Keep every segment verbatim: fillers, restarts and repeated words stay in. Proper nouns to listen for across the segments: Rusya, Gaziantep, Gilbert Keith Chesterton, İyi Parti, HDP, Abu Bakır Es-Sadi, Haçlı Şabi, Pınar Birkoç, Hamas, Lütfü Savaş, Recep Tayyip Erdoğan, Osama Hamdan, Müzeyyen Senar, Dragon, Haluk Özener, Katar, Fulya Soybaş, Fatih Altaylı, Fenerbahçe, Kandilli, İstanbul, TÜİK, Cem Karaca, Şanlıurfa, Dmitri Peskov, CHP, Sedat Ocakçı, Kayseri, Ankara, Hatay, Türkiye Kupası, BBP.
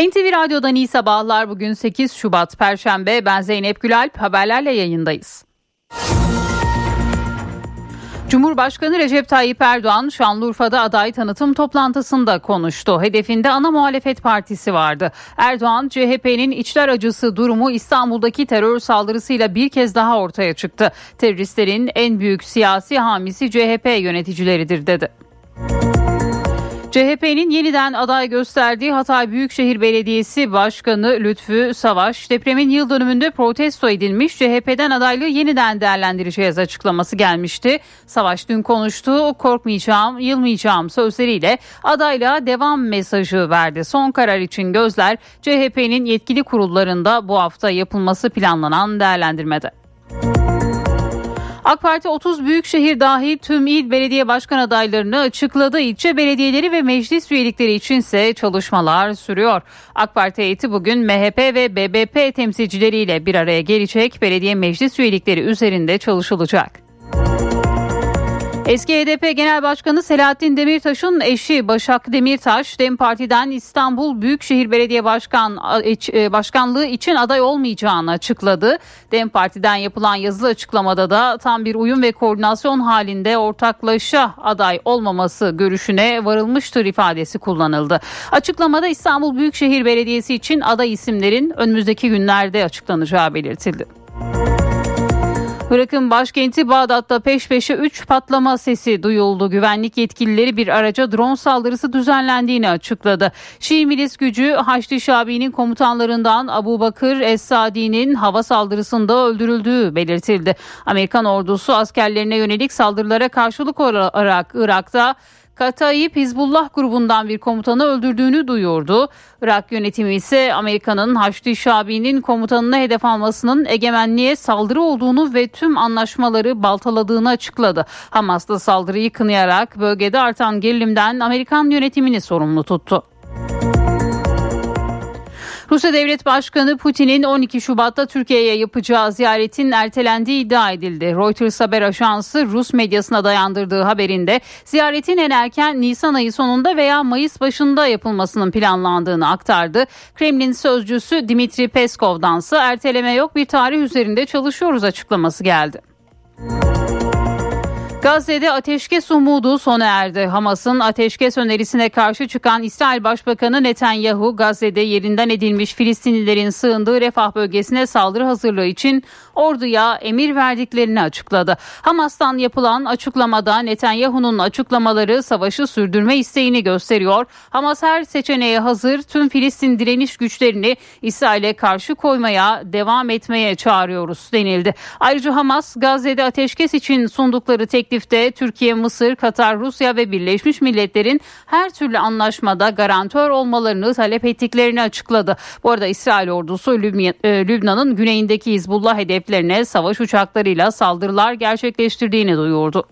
N T V Radyo'dan iyi sabahlar. Bugün sekiz Şubat Perşembe. Ben Zeynep Gülalp. Haberlerle yayındayız. Cumhurbaşkanı Recep Tayyip Erdoğan Şanlıurfa'da aday tanıtım toplantısında konuştu. Hedefinde ana muhalefet partisi vardı. Erdoğan, C H P'nin içler acısı durumu İstanbul'daki terör saldırısıyla bir kez daha ortaya çıktı. Teröristlerin en büyük siyasi hamisi C H P yöneticileridir dedi. C H P'nin yeniden aday gösterdiği Hatay Büyükşehir Belediyesi Başkanı Lütfü Savaş, depremin yıl dönümünde protesto edilmiş C H P'den adaylığı yeniden değerlendireceğiz açıklaması gelmişti. Savaş dün konuştu, korkmayacağım, yılmayacağım sözleriyle adaylığa devam mesajı verdi. Son karar için gözler C H P'nin yetkili kurullarında bu hafta yapılması planlanan değerlendirmede. AK Parti otuz büyükşehir dahil tüm il belediye başkan adaylarını açıkladı. İlçe belediyeleri ve meclis üyelikleri içinse çalışmalar sürüyor. AK Parti heyeti bugün M H P ve B B P temsilcileriyle bir araya gelecek. Belediye meclis üyelikleri üzerinde çalışılacak. Eski H D P Genel Başkanı Selahattin Demirtaş'ın eşi Başak Demirtaş, DEM Parti'den İstanbul Büyükşehir Belediye Başkan Başkanlığı için aday olmayacağını açıkladı. DEM Parti'den yapılan yazılı açıklamada da tam bir uyum ve koordinasyon halinde ortaklaşa aday olmaması görüşüne varılmıştır ifadesi kullanıldı. Açıklamada İstanbul Büyükşehir Belediyesi için aday isimlerin önümüzdeki günlerde açıklanacağı belirtildi. Irak'ın başkenti Bağdat'ta peş peşe üç patlama sesi duyuldu. Güvenlik yetkilileri bir araca drone saldırısı düzenlendiğini açıkladı. Şii milis gücü Haçlı Şabi'nin komutanlarından Abu Bakır Es-Sadi'nin hava saldırısında öldürüldüğü belirtildi. Amerikan ordusu askerlerine yönelik saldırılara karşılık olarak Irak'ta Kataib Hizbullah grubundan bir komutanı öldürdüğünü duyurdu. Irak yönetimi ise Amerika'nın Haçlı Şabi'nin komutanına hedef almasının egemenliğe saldırı olduğunu ve tüm anlaşmaları baltaladığını açıkladı. Hamas da saldırıyı kınayarak bölgede artan gerilimden Amerikan yönetimini sorumlu tuttu. Rusya Devlet Başkanı Putin'in on iki Şubat'ta Türkiye'ye yapacağı ziyaretin ertelendiği iddia edildi. Reuters haber ajansı Rus medyasına dayandırdığı haberinde ziyaretin en erken Nisan ayı sonunda veya Mayıs başında yapılmasının planlandığını aktardı. Kremlin sözcüsü Dmitri Peskov'dansa erteleme yok, bir tarih üzerinde çalışıyoruz açıklaması geldi. Gazze'de ateşkes umudu sona erdi. Hamas'ın ateşkes önerisine karşı çıkan İsrail Başbakanı Netanyahu, Gazze'de yerinden edilmiş Filistinlilerin sığındığı Refah bölgesine saldırı hazırlığı için orduya emir verdiklerini açıkladı. Hamas'tan yapılan açıklamada Netanyahu'nun açıklamaları savaşı sürdürme isteğini gösteriyor. Hamas her seçeneğe hazır, tüm Filistin direniş güçlerini İsrail'e karşı koymaya devam etmeye çağırıyoruz denildi. Ayrıca Hamas, Gazze'de ateşkes için sundukları tek Teklifte Türkiye, Mısır, Katar, Rusya ve Birleşmiş Milletler'in her türlü anlaşmada garantör olmalarını talep ettiklerini açıkladı. Bu arada İsrail ordusu Lübnan'ın güneyindeki Hizbullah hedeflerine savaş uçaklarıyla saldırılar gerçekleştirdiğini duyurdu.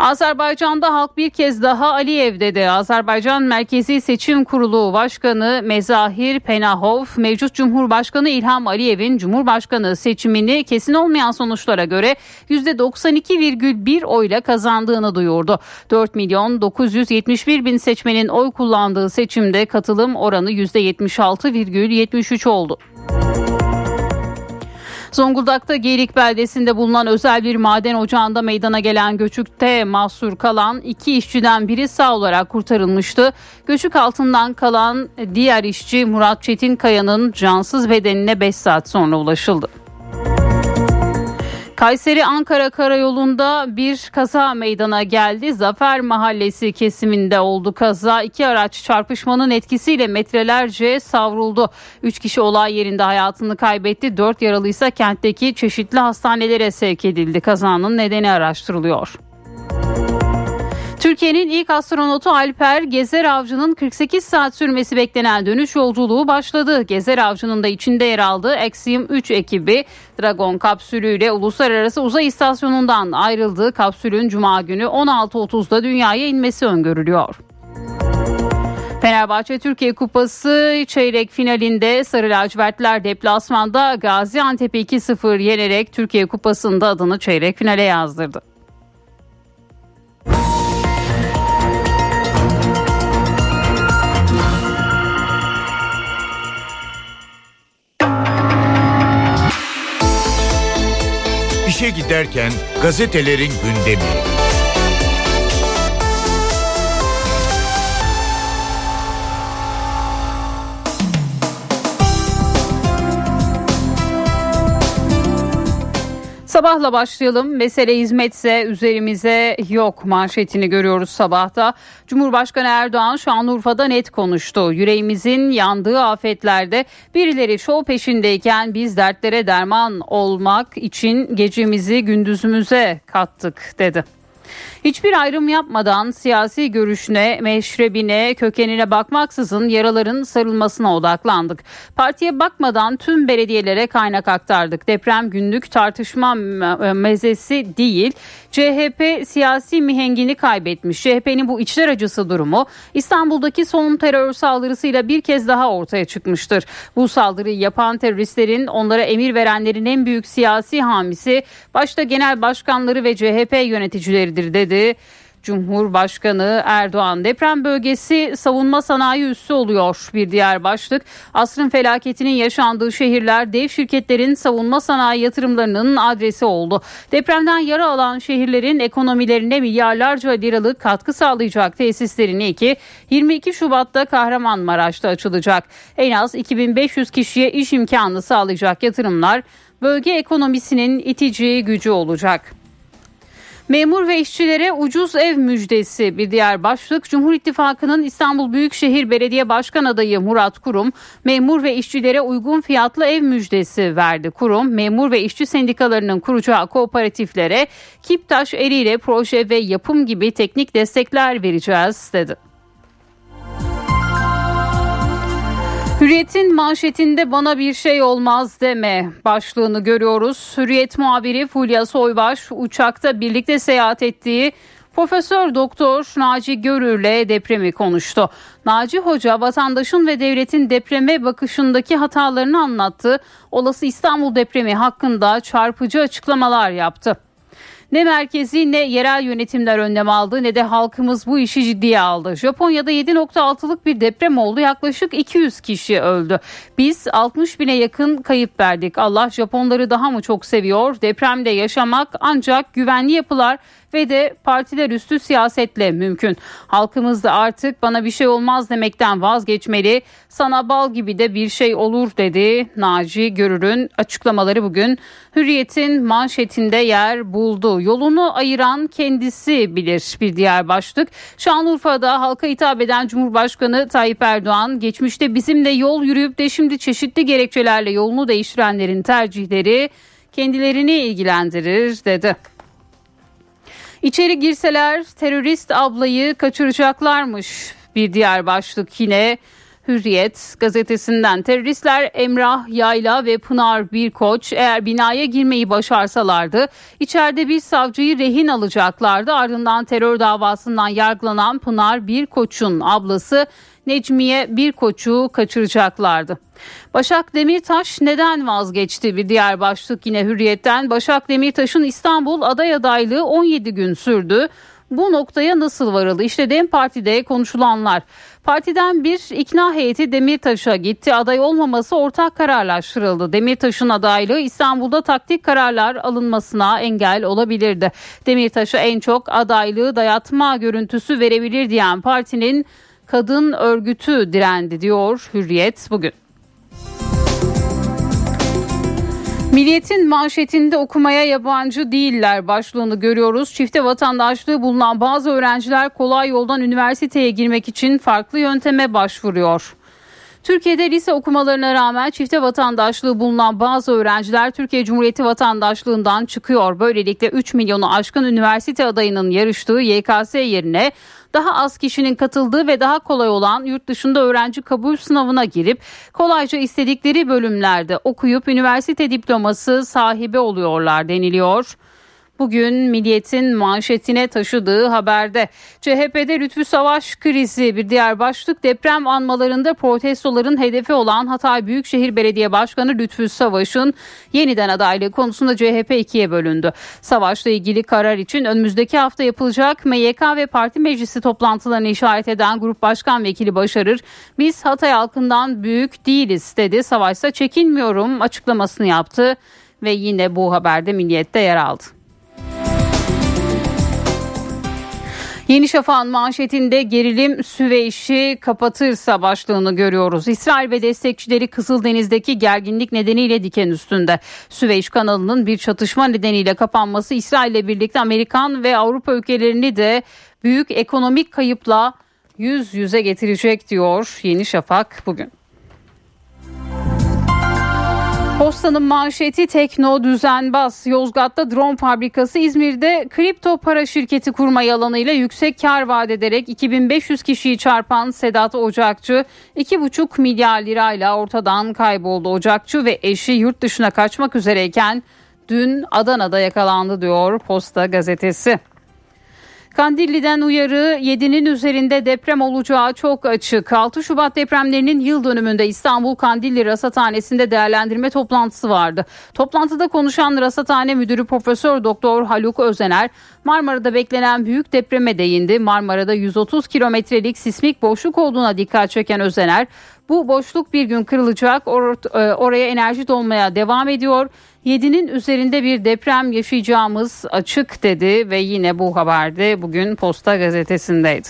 Azerbaycan'da halk bir kez daha Aliyev dedi. Azerbaycan Merkezi Seçim Kurulu Başkanı Mezahir Penahov, mevcut Cumhurbaşkanı İlham Aliyev'in Cumhurbaşkanı seçimini kesin olmayan sonuçlara göre yüzde doksan iki virgül bir oyla kazandığını duyurdu. dört milyon dokuz yüz yetmiş bir bin seçmenin oy kullandığı seçimde katılım oranı yüzde yetmiş altı virgül yetmiş üç oldu. Zonguldak'ta Geylik beldesinde bulunan özel bir maden ocağında meydana gelen göçükte mahsur kalan iki işçiden biri sağ olarak kurtarılmıştı. Göçük altından kalan diğer işçi Murat Çetinkaya'nın cansız bedenine beş saat sonra ulaşıldı. Kayseri Ankara Karayolu'nda bir kaza meydana geldi. Zafer Mahallesi kesiminde oldu kaza. İki araç çarpışmanın etkisiyle metrelerce savruldu. Üç kişi olay yerinde hayatını kaybetti. Dört yaralıysa kentteki çeşitli hastanelere sevk edildi. Kazanın nedeni araştırılıyor. Türkiye'nin ilk astronotu Alper Gezeravcı'nın kırk sekiz saat sürmesi beklenen dönüş yolculuğu başladı. Gezeravcı'nın da içinde yer aldığı Axiom üç ekibi Dragon kapsülüyle Uluslararası Uzay İstasyonu'ndan ayrıldı. Kapsülün Cuma günü on altı otuzda dünyaya inmesi öngörülüyor. Fenerbahçe Türkiye Kupası çeyrek finalinde Sarı Lacivertler deplasmanda Gaziantep'i iki sıfır yenerek Türkiye Kupası'nda adını çeyrek finale yazdırdı. giderken gazetelerin gündemi. Sabahla başlayalım. Mesele hizmetse üzerimize yok manşetini görüyoruz sabahta. Cumhurbaşkanı Erdoğan Şanlıurfa'da net konuştu. Yüreğimizin yandığı afetlerde birileri şov peşindeyken biz dertlere derman olmak için gecemizi gündüzümüze kattık dedi. Hiçbir ayrım yapmadan siyasi görüşüne, meşrebine, kökenine bakmaksızın yaraların sarılmasına odaklandık. Partiye bakmadan tüm belediyelere kaynak aktardık. Deprem günlük tartışma mezesi değil. C H P siyasi mihengini kaybetmiş. C H P'nin bu içler acısı durumu İstanbul'daki son terör saldırısıyla bir kez daha ortaya çıkmıştır. Bu saldırıyı yapan teröristlerin, onlara emir verenlerin en büyük siyasi hamisi başta genel başkanları ve C H P yöneticileridir dedi Cumhurbaşkanı Erdoğan. Deprem bölgesi savunma sanayi üssü oluyor. Bir diğer başlık, asrın felaketinin yaşandığı şehirler dev şirketlerin savunma sanayi yatırımlarının adresi oldu. Depremden yara alan şehirlerin ekonomilerine milyarlarca liralık katkı sağlayacak tesislerin ilki yirmi iki Şubat'ta Kahramanmaraş'ta açılacak. En az iki bin beş yüz kişiye iş imkanı sağlayacak yatırımlar bölge ekonomisinin itici gücü olacak. Memur ve işçilere ucuz ev müjdesi bir diğer başlık. Cumhur İttifakı'nın İstanbul Büyükşehir Belediye Başkan adayı Murat Kurum memur ve işçilere uygun fiyatlı ev müjdesi verdi. Kurum, memur ve işçi sendikalarının kuracağı kooperatiflere Kiptaş eliyle proje ve yapım gibi teknik destekler vereceğiz dedi. Hürriyet'in manşetinde bana bir şey olmaz deme başlığını görüyoruz. Hürriyet muhabiri Fulya Soybaş uçakta birlikte seyahat ettiği Profesör Doktor Naci Görür'le depremi konuştu. Naci Hoca vatandaşın ve devletin depreme bakışındaki hatalarını anlattı. Olası İstanbul depremi hakkında çarpıcı açıklamalar yaptı. Ne merkezi ne yerel yönetimler önlem aldı ne de halkımız bu işi ciddiye aldı. Japonya'da yedi nokta altılık bir deprem oldu. Yaklaşık iki yüz kişi öldü. Biz altmış bine yakın kayıp verdik. Allah Japonları daha mı çok seviyor? Depremde yaşamak ancak güvenli yapılar ve de partiler üstü siyasetle mümkün. Halkımız da artık bana bir şey olmaz demekten vazgeçmeli. Sana bal gibi de bir şey olur dedi. Naci Görür'ün açıklamaları bugün Hürriyet'in manşetinde yer buldu. Yolunu ayıran kendisi bilir bir diğer başlık. Şanlıurfa'da halka hitap eden Cumhurbaşkanı Tayyip Erdoğan, geçmişte bizimle yol yürüyüp de şimdi çeşitli gerekçelerle yolunu değiştirenlerin tercihleri kendilerini ilgilendirir dedi. İçeri girseler terörist ablayı kaçıracaklarmış bir diğer başlık yine Hürriyet gazetesinden. Teröristler Emrah Yayla ve Pınar Birkoç eğer binaya girmeyi başarsalardı içeride bir savcıyı rehin alacaklardı. Ardından terör davasından yargılanan Pınar Birkoç'un ablası Necmiye Birkoç'u kaçıracaklardı. Başak Demirtaş neden vazgeçti bir diğer başlık yine Hürriyet'ten. Başak Demirtaş'ın İstanbul aday adaylığı on yedi gün sürdü. Bu noktaya nasıl varıldı? İşte DEM Parti'de konuşulanlar. Partiden bir ikna heyeti Demirtaş'a gitti. Aday olmaması ortak kararlaştırıldı. Demirtaş'ın adaylığı İstanbul'da taktik kararlar alınmasına engel olabilirdi. Demirtaş'a en çok adaylığı dayatma görüntüsü verebilir diyen partinin kadın örgütü direndi diyor Hürriyet bugün. Milliyet'in manşetinde okumaya yabancı değiller başlığını görüyoruz. Çifte vatandaşlığı bulunan bazı öğrenciler kolay yoldan üniversiteye girmek için farklı yönteme başvuruyor. Türkiye'de lise okumalarına rağmen çifte vatandaşlığı bulunan bazı öğrenciler Türkiye Cumhuriyeti vatandaşlığından çıkıyor. Böylelikle üç milyonu aşkın üniversite adayının yarıştığı Y K S yerine daha az kişinin katıldığı ve daha kolay olan yurt dışında öğrenci kabul sınavına girip kolayca istedikleri bölümlerde okuyup üniversite diploması sahibi oluyorlar deniliyor. Bugün Milliyet'in manşetine taşıdığı haberde C H P'de Lütfü Savaş krizi bir diğer başlık. Deprem anmalarında protestoların hedefi olan Hatay Büyükşehir Belediye Başkanı Lütfü Savaş'ın yeniden adaylığı konusunda C H P ikiye bölündü. Savaş'la ilgili karar için önümüzdeki hafta yapılacak M Y K ve parti meclisi toplantılarını işaret eden Grup Başkan Vekili Başarır, "Biz Hatay halkından büyük değiliz" dedi. Savaş'sa çekinmiyorum açıklamasını yaptı. ve yine bu haberde Milliyet'te yer aldı. Yeni Şafak'ın manşetinde gerilim Süveyş'i kapatırsa başlığını görüyoruz. İsrail ve destekçileri Kızıldeniz'deki gerginlik nedeniyle diken üstünde. Süveyş kanalının bir çatışma nedeniyle kapanması İsrail'le birlikte Amerikan ve Avrupa ülkelerini de büyük ekonomik kayıpla yüz yüze getirecek diyor Yeni Şafak bugün. Posta'nın manşeti tekno düzenbaz. Yozgat'ta drone fabrikası, İzmir'de kripto para şirketi kurma yalanıyla yüksek kar vaat ederek iki bin beş yüz kişiyi çarpan Sedat Ocakçı iki buçuk milyar lirayla ortadan kayboldu. Ocakçı ve eşi yurt dışına kaçmak üzereyken dün Adana'da yakalandı diyor Posta gazetesi. Kandilli'den uyarı, yedinin üzerinde deprem olacağı çok açık. altı Şubat depremlerinin yıl dönümünde İstanbul Kandilli Rasathanesi'nde değerlendirme toplantısı vardı. Toplantıda konuşan Rasathane Müdürü Profesör Doktor Haluk Özener, Marmara'da beklenen büyük depreme değindi. Marmara'da yüz otuz kilometrelik sismik boşluk olduğuna dikkat çeken Özener, bu boşluk bir gün kırılacak, or- oraya enerji dolmaya devam ediyor. yedinin üzerinde bir deprem yaşayacağımız açık dedi ve yine bu haberde bugün Posta gazetesindeydi.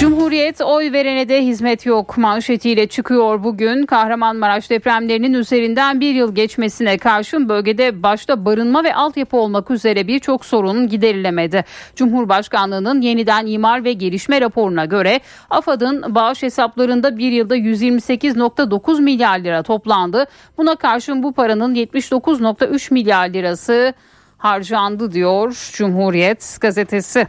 Cumhuriyet, oy verene de hizmet yok manşetiyle çıkıyor bugün. Kahramanmaraş depremlerinin üzerinden bir yıl geçmesine karşın bölgede başta barınma ve altyapı olmak üzere birçok sorun giderilemedi. Cumhurbaşkanlığı'nın yeniden imar ve gelişme raporuna göre AFAD'ın bağış hesaplarında bir yılda yüz yirmi sekiz virgül dokuz milyar lira toplandı. Buna karşın bu paranın yetmiş dokuz virgül üç milyar lirası harcandı diyor Cumhuriyet gazetesi.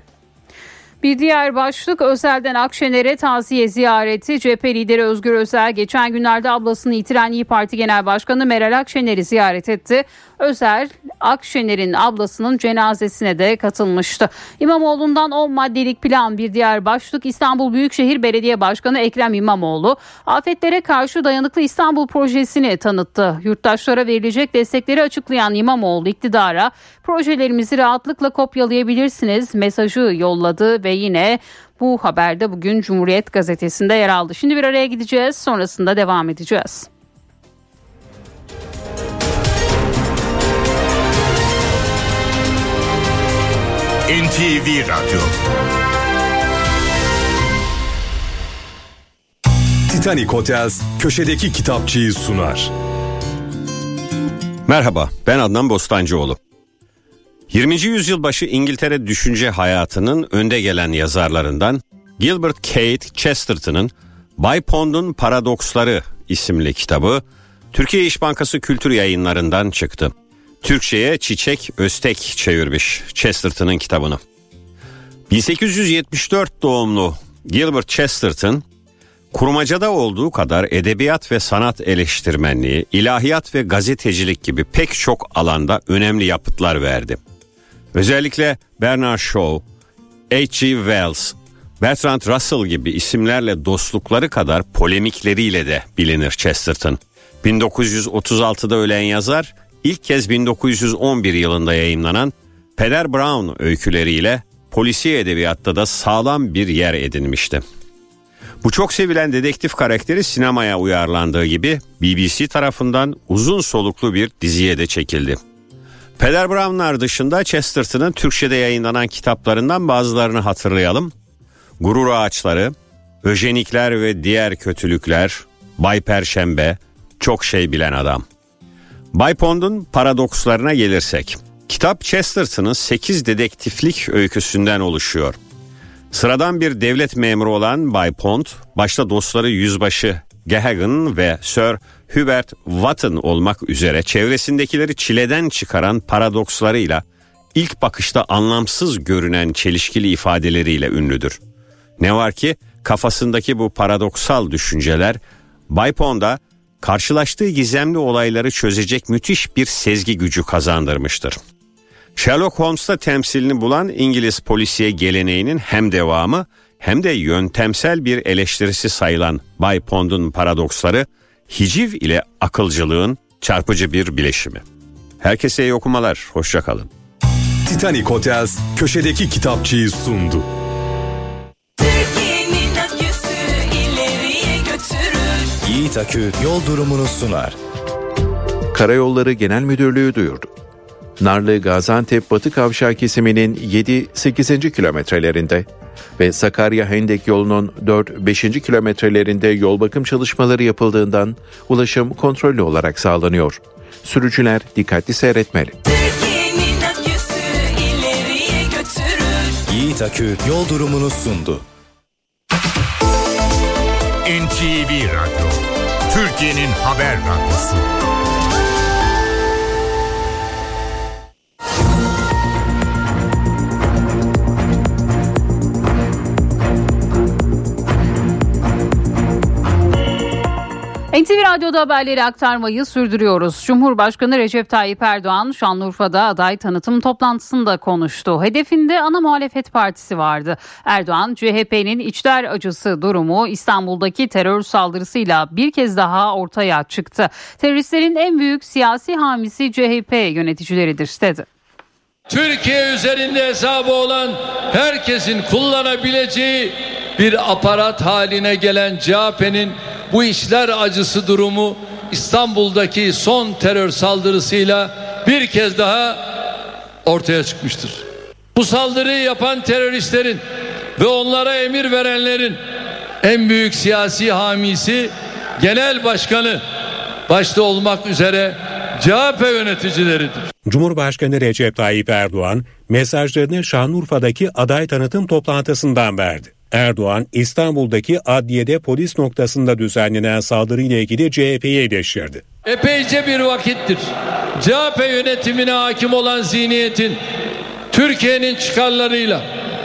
Bir diğer başlık, Özel'den Akşener'e taziye ziyareti. C H P lideri Özgür Özel geçen günlerde ablasını yitiren İyi Parti Genel Başkanı Meral Akşener'i ziyaret etti. Özel, Akşener'in ablasının cenazesine de katılmıştı. İmamoğlu'ndan on maddelik plan bir diğer başlık. İstanbul Büyükşehir Belediye Başkanı Ekrem İmamoğlu afetlere karşı dayanıklı İstanbul projesini tanıttı. Yurttaşlara verilecek destekleri açıklayan İmamoğlu iktidara projelerimizi rahatlıkla kopyalayabilirsiniz mesajı yolladı ve yine bu haberde bugün Cumhuriyet gazetesinde yer aldı. Şimdi bir araya gideceğiz, sonrasında devam edeceğiz. N T V Radyo. Titanic Hotels köşedeki kitapçıyı sunar. Merhaba, ben Adnan Bostancıoğlu. yirminci yüzyıl başı İngiltere düşünce hayatının önde gelen yazarlarından Gilbert Keith Chesterton'ın Bay Pond'un Paradoksları isimli kitabı Türkiye İş Bankası Kültür Yayınları'ndan çıktı. Türkçe'ye Çiçek Öztek çevirmiş Chesterton'ın kitabını. bin sekiz yüz yetmiş dört doğumlu Gilbert Chesterton, kurmacada olduğu kadar edebiyat ve sanat eleştirmenliği, ilahiyat ve gazetecilik gibi pek çok alanda önemli yapıtlar verdi. Özellikle Bernard Shaw, H G. Wells, Bertrand Russell gibi isimlerle dostlukları kadar polemikleriyle de bilinir Chesterton. bin dokuz yüz otuz altıda ölen yazar, İlk kez bin dokuz yüz on bir yılında yayımlanan Peder Brown öyküleriyle polisi edebiyatta da sağlam bir yer edinmişti. Bu çok sevilen dedektif karakteri sinemaya uyarlandığı gibi B B C tarafından uzun soluklu bir diziye de çekildi. Peder Brown'lar dışında Chesterton'ın Türkçe'de yayınlanan kitaplarından bazılarını hatırlayalım. Gurur Ağaçları, Öjenikler ve Diğer Kötülükler, Bay Perşembe, Çok Şey Bilen Adam. Bay Pond'un paradokslarına gelirsek, kitap Chesterton'ın sekiz dedektiflik öyküsünden oluşuyor. Sıradan bir devlet memuru olan Bay Pond, başta dostları Yüzbaşı Gehagan ve Sir Hubert Wotton olmak üzere çevresindekileri çileden çıkaran paradokslarıyla, ilk bakışta anlamsız görünen çelişkili ifadeleriyle ünlüdür. Ne var ki kafasındaki bu paradoksal düşünceler Bay Pond'a karşılaştığı gizemli olayları çözecek müthiş bir sezgi gücü kazandırmıştır. Sherlock Holmes'ta temsilini bulan İngiliz polisiye geleneğinin hem devamı hem de yöntemsel bir eleştirisi sayılan Bay Pond'un paradoksları, hiciv ile akılcılığın çarpıcı bir bileşimi. Herkese iyi okumalar, hoşça kalın. Titanic Hotels köşedeki kitapçıyı sundu. Yiğit Akü yol durumunu sunar. Karayolları Genel Müdürlüğü duyurdu. Narlı-Gaziantep-Batı Kavşağı kesiminin yedi sekizinci kilometrelerinde ve Sakarya-Hendek yolunun dört beşinci kilometrelerinde yol bakım çalışmaları yapıldığından ulaşım kontrollü olarak sağlanıyor. Sürücüler dikkatli seyretmeli. Yiğit Akü yol durumunu sundu. N T V Radyo, Türkiye'nin haber radyosu. N T V Radyo'da haberleri aktarmayı sürdürüyoruz. Cumhurbaşkanı Recep Tayyip Erdoğan Şanlıurfa'da aday tanıtım toplantısında konuştu. Hedefinde ana muhalefet partisi vardı. Erdoğan, C H P'nin içler acısı durumu İstanbul'daki terör saldırısıyla bir kez daha ortaya çıktı. Teröristlerin en büyük siyasi hamisi C H P yöneticileridir dedi. Türkiye üzerinde hesabı olan herkesin kullanabileceği bir aparat haline gelen C H P'nin bu işler acısı durumu İstanbul'daki son terör saldırısıyla bir kez daha ortaya çıkmıştır. Bu saldırıyı yapan teröristlerin ve onlara emir verenlerin en büyük siyasi hamisi genel başkanı başta olmak üzere C H P yöneticileridir. Cumhurbaşkanı Recep Tayyip Erdoğan mesajlarını Şanlıurfa'daki aday tanıtım toplantısından verdi. Erdoğan, İstanbul'daki adliyede polis noktasında düzenlenen saldırıyla ilgili C H P'yi eleştirdi. Epeyce bir vakittir C H P yönetimine hakim olan zihniyetin Türkiye'nin çıkarlarıyla,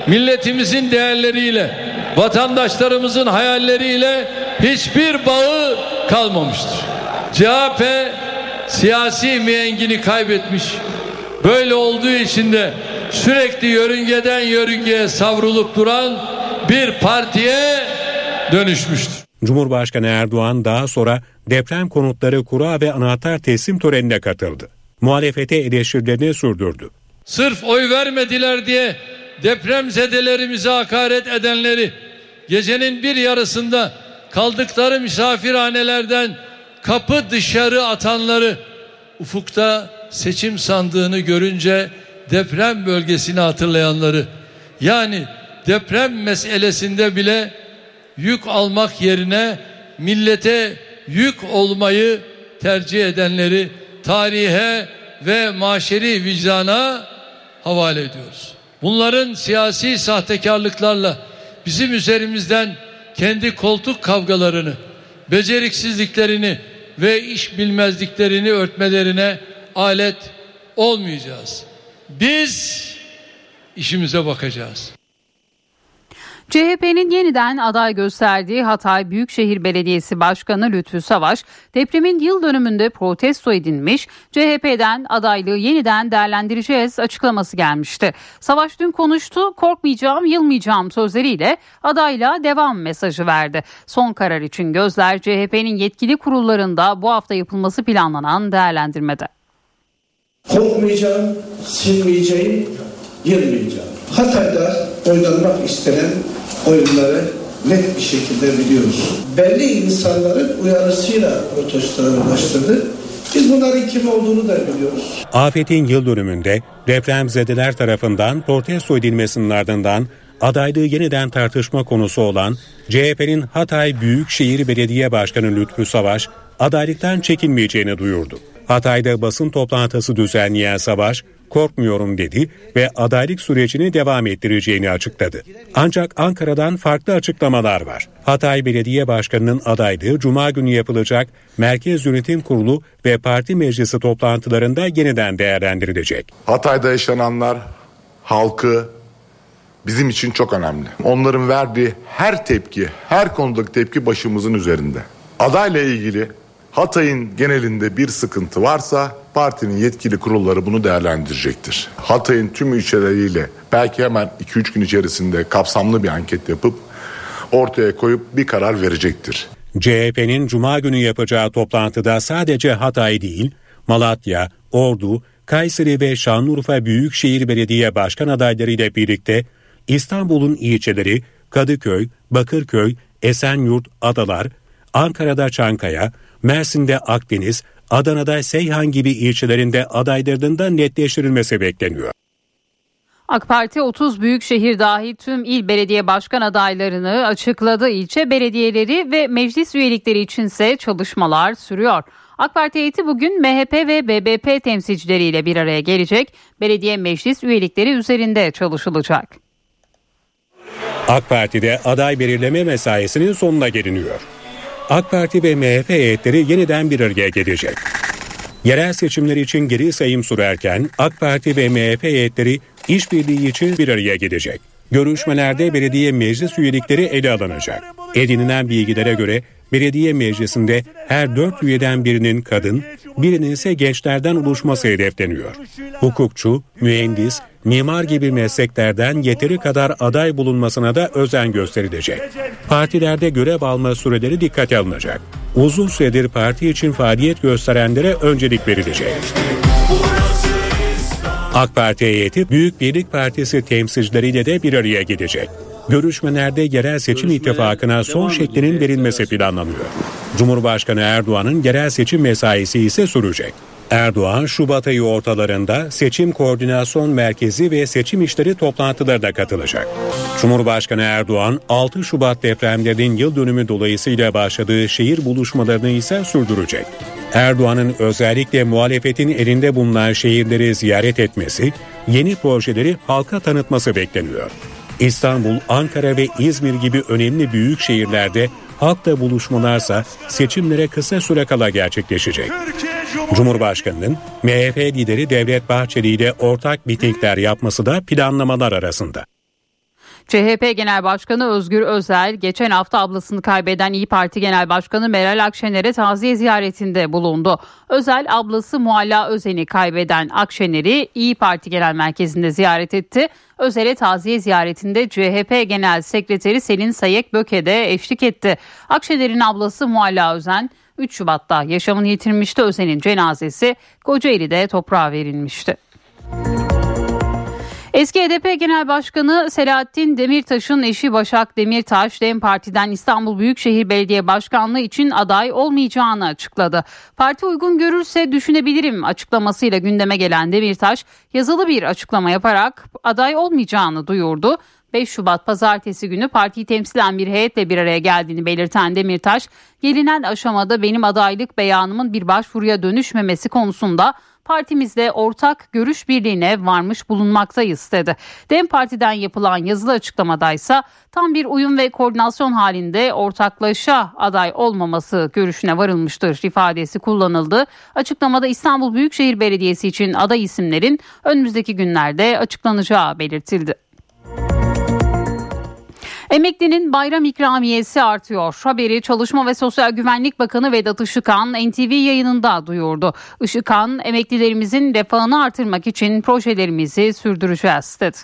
milletimizin değerleriyle, vatandaşlarımızın hayalleriyle hiçbir bağı kalmamıştır. C H P siyasi mihengini kaybetmiş. Böyle olduğu için de sürekli yörüngeden yörüngeye savrulup duran bir partiye dönüşmüştür. Cumhurbaşkanı Erdoğan daha sonra deprem konutları kura ve anahtar teslim törenine katıldı. Muhalefete eleştirilerini sürdürdü. Sırf oy vermediler diye depremzedelerimize hakaret edenleri gecenin bir yarısında kaldıkları misafirhanelerden kapı dışarı atanları ufukta seçim sandığını görünce deprem bölgesini hatırlayanları yani deprem meselesinde bile yük almak yerine millete yük olmayı tercih edenleri tarihe ve maşeri vicdana havale ediyoruz. Bunların siyasi sahtekarlıklarla bizim üzerimizden kendi koltuk kavgalarını, beceriksizliklerini ve iş bilmezliklerini örtmelerine alet olmayacağız. Biz işimize bakacağız. C H P'nin yeniden aday gösterdiği Hatay Büyükşehir Belediyesi Başkanı Lütfü Savaş, depremin yıl dönümünde protesto edilmiş, C H P'den adaylığı yeniden değerlendireceğiz açıklaması gelmişti. Savaş dün konuştu, korkmayacağım, yılmayacağım sözleriyle adayla devam mesajı verdi. Son karar için gözler C H P'nin yetkili kurullarında bu hafta yapılması planlanan değerlendirmede. Korkmayacağım, silmeyeceğim, yılmayacağım. Hatay'da oynanmak istenen oyunları net bir şekilde biliyoruz. Belli insanların uyarısıyla protestoları başladı. Biz bunların kim olduğunu da biliyoruz. Afetin yıl dönümünde depremzedeler tarafından protesto edilmesinin ardından adaylığı yeniden tartışma konusu olan C H P'nin Hatay Büyükşehir Belediye Başkanı Lütfü Savaş adaylıktan çekinmeyeceğini duyurdu. Hatay'da basın toplantısı düzenleyen Savaş, korkmuyorum dedi ve adaylık sürecini devam ettireceğini açıkladı. Ancak Ankara'dan farklı açıklamalar var. Hatay Belediye Başkanı'nın adaylığı Cuma günü yapılacak Merkez Yönetim Kurulu ve Parti Meclisi toplantılarında yeniden değerlendirilecek. Hatay'da yaşananlar halkı bizim için çok önemli. Onların verdiği her tepki, her konudaki tepki başımızın üzerinde. Adayla ilgili Hatay'ın genelinde bir sıkıntı varsa partinin yetkili kurulları bunu değerlendirecektir. Hatay'ın tüm ilçeleriyle belki hemen iki üç gün içerisinde kapsamlı bir anket yapıp ortaya koyup bir karar verecektir. C H P'nin Cuma günü yapacağı toplantıda sadece Hatay değil, Malatya, Ordu, Kayseri ve Şanlıurfa Büyükşehir Belediye Başkan adayları ile birlikte İstanbul'un ilçeleri Kadıköy, Bakırköy, Esenyurt, Adalar, Ankara'da Çankaya, Mersin'de Akdeniz, Adana'da Seyhan gibi ilçelerinde adaylarında netleştirilmesi bekleniyor. AK Parti otuz büyükşehir dahil tüm il belediye başkan adaylarını açıkladı. İlçe belediyeleri ve meclis üyelikleri içinse çalışmalar sürüyor. AK Parti heyeti bugün M H P ve B B P temsilcileriyle bir araya gelecek. Belediye meclis üyelikleri üzerinde çalışılacak. AK Parti'de aday belirleme mesaisinin sonuna geliniyor. AK Parti ve M H P heyetleri yeniden bir araya gelecek. Yerel seçimler için geri sayım sürerken AK Parti ve M H P heyetleri işbirliği için bir araya gelecek. Görüşmelerde belediye meclis üyelikleri ele alınacak. Edinilen bilgilere göre belediye meclisinde her dört üyeden birinin kadın, birinin ise gençlerden oluşması hedefleniyor. Hukukçu, mühendis, mimar gibi mesleklerden yeteri kadar aday bulunmasına da özen gösterilecek. Partilerde görev alma süreleri dikkate alınacak. Uzun süredir parti için faaliyet gösterenlere öncelik verilecek. AK Parti heyeti Büyük Birlik Partisi temsilcileriyle de bir araya gelecek. Görüşmelerde yerel seçim ittifakına son şeklinin verilmesi planlanıyor. Cumhurbaşkanı Erdoğan'ın yerel seçim mesaisi ise sürecek. Erdoğan, Şubat ayı ortalarında Seçim Koordinasyon Merkezi ve seçim işleri toplantılarına katılacak. Cumhurbaşkanı Erdoğan, altı Şubat depremlerinin yıl dönümü dolayısıyla başladığı şehir buluşmalarını ise sürdürecek. Erdoğan'ın özellikle muhalefetin elinde bulunan şehirleri ziyaret etmesi, yeni projeleri halka tanıtması bekleniyor. İstanbul, Ankara ve İzmir gibi önemli büyük şehirlerde halkla buluşmalarsa seçimlere kısa süre kala gerçekleşecek. Cumhurbaşkanının M H P lideri Devlet Bahçeli ile ortak mitingler yapması da planlamalar arasında. C H P Genel Başkanı Özgür Özel geçen hafta ablasını kaybeden İyi Parti Genel Başkanı Meral Akşener'e taziye ziyaretinde bulundu. Özel ablası Mualla Özen'i kaybeden Akşener'i İyi Parti Genel Merkezi'nde ziyaret etti. Özel'e taziye ziyaretinde C H P Genel Sekreteri Selin Sayek Böke de eşlik etti. Akşener'in ablası Mualla Özen üç Şubat'ta yaşamını yitirmişti. Özen'in cenazesi Kocaeli'de toprağa verilmişti. Eski H D P Genel Başkanı Selahattin Demirtaş'ın eşi Başak Demirtaş, DEM Parti'den İstanbul Büyükşehir Belediye Başkanlığı için aday olmayacağını açıkladı. Parti uygun görürse düşünebilirim açıklamasıyla gündeme gelen Demirtaş, yazılı bir açıklama yaparak aday olmayacağını duyurdu. beş Şubat pazartesi günü partiyi temsilen bir heyetle bir araya geldiğini belirten Demirtaş, gelinen aşamada benim adaylık beyanımın bir başvuruya dönüşmemesi konusunda partimizle ortak görüş birliğine varmış bulunmaktayız dedi. DEM Parti'den yapılan yazılı açıklamadaysa tam bir uyum ve koordinasyon halinde ortaklaşa aday olmaması görüşüne varılmıştır ifadesi kullanıldı. Açıklamada İstanbul Büyükşehir Belediyesi için aday isimlerin önümüzdeki günlerde açıklanacağı belirtildi. Emeklinin bayram ikramiyesi artıyor. Haberi Çalışma ve Sosyal Güvenlik Bakanı Vedat Işıkhan N T V yayınında duyurdu. Işıkhan, emeklilerimizin refahını artırmak için projelerimizi sürdüreceğiz dedi.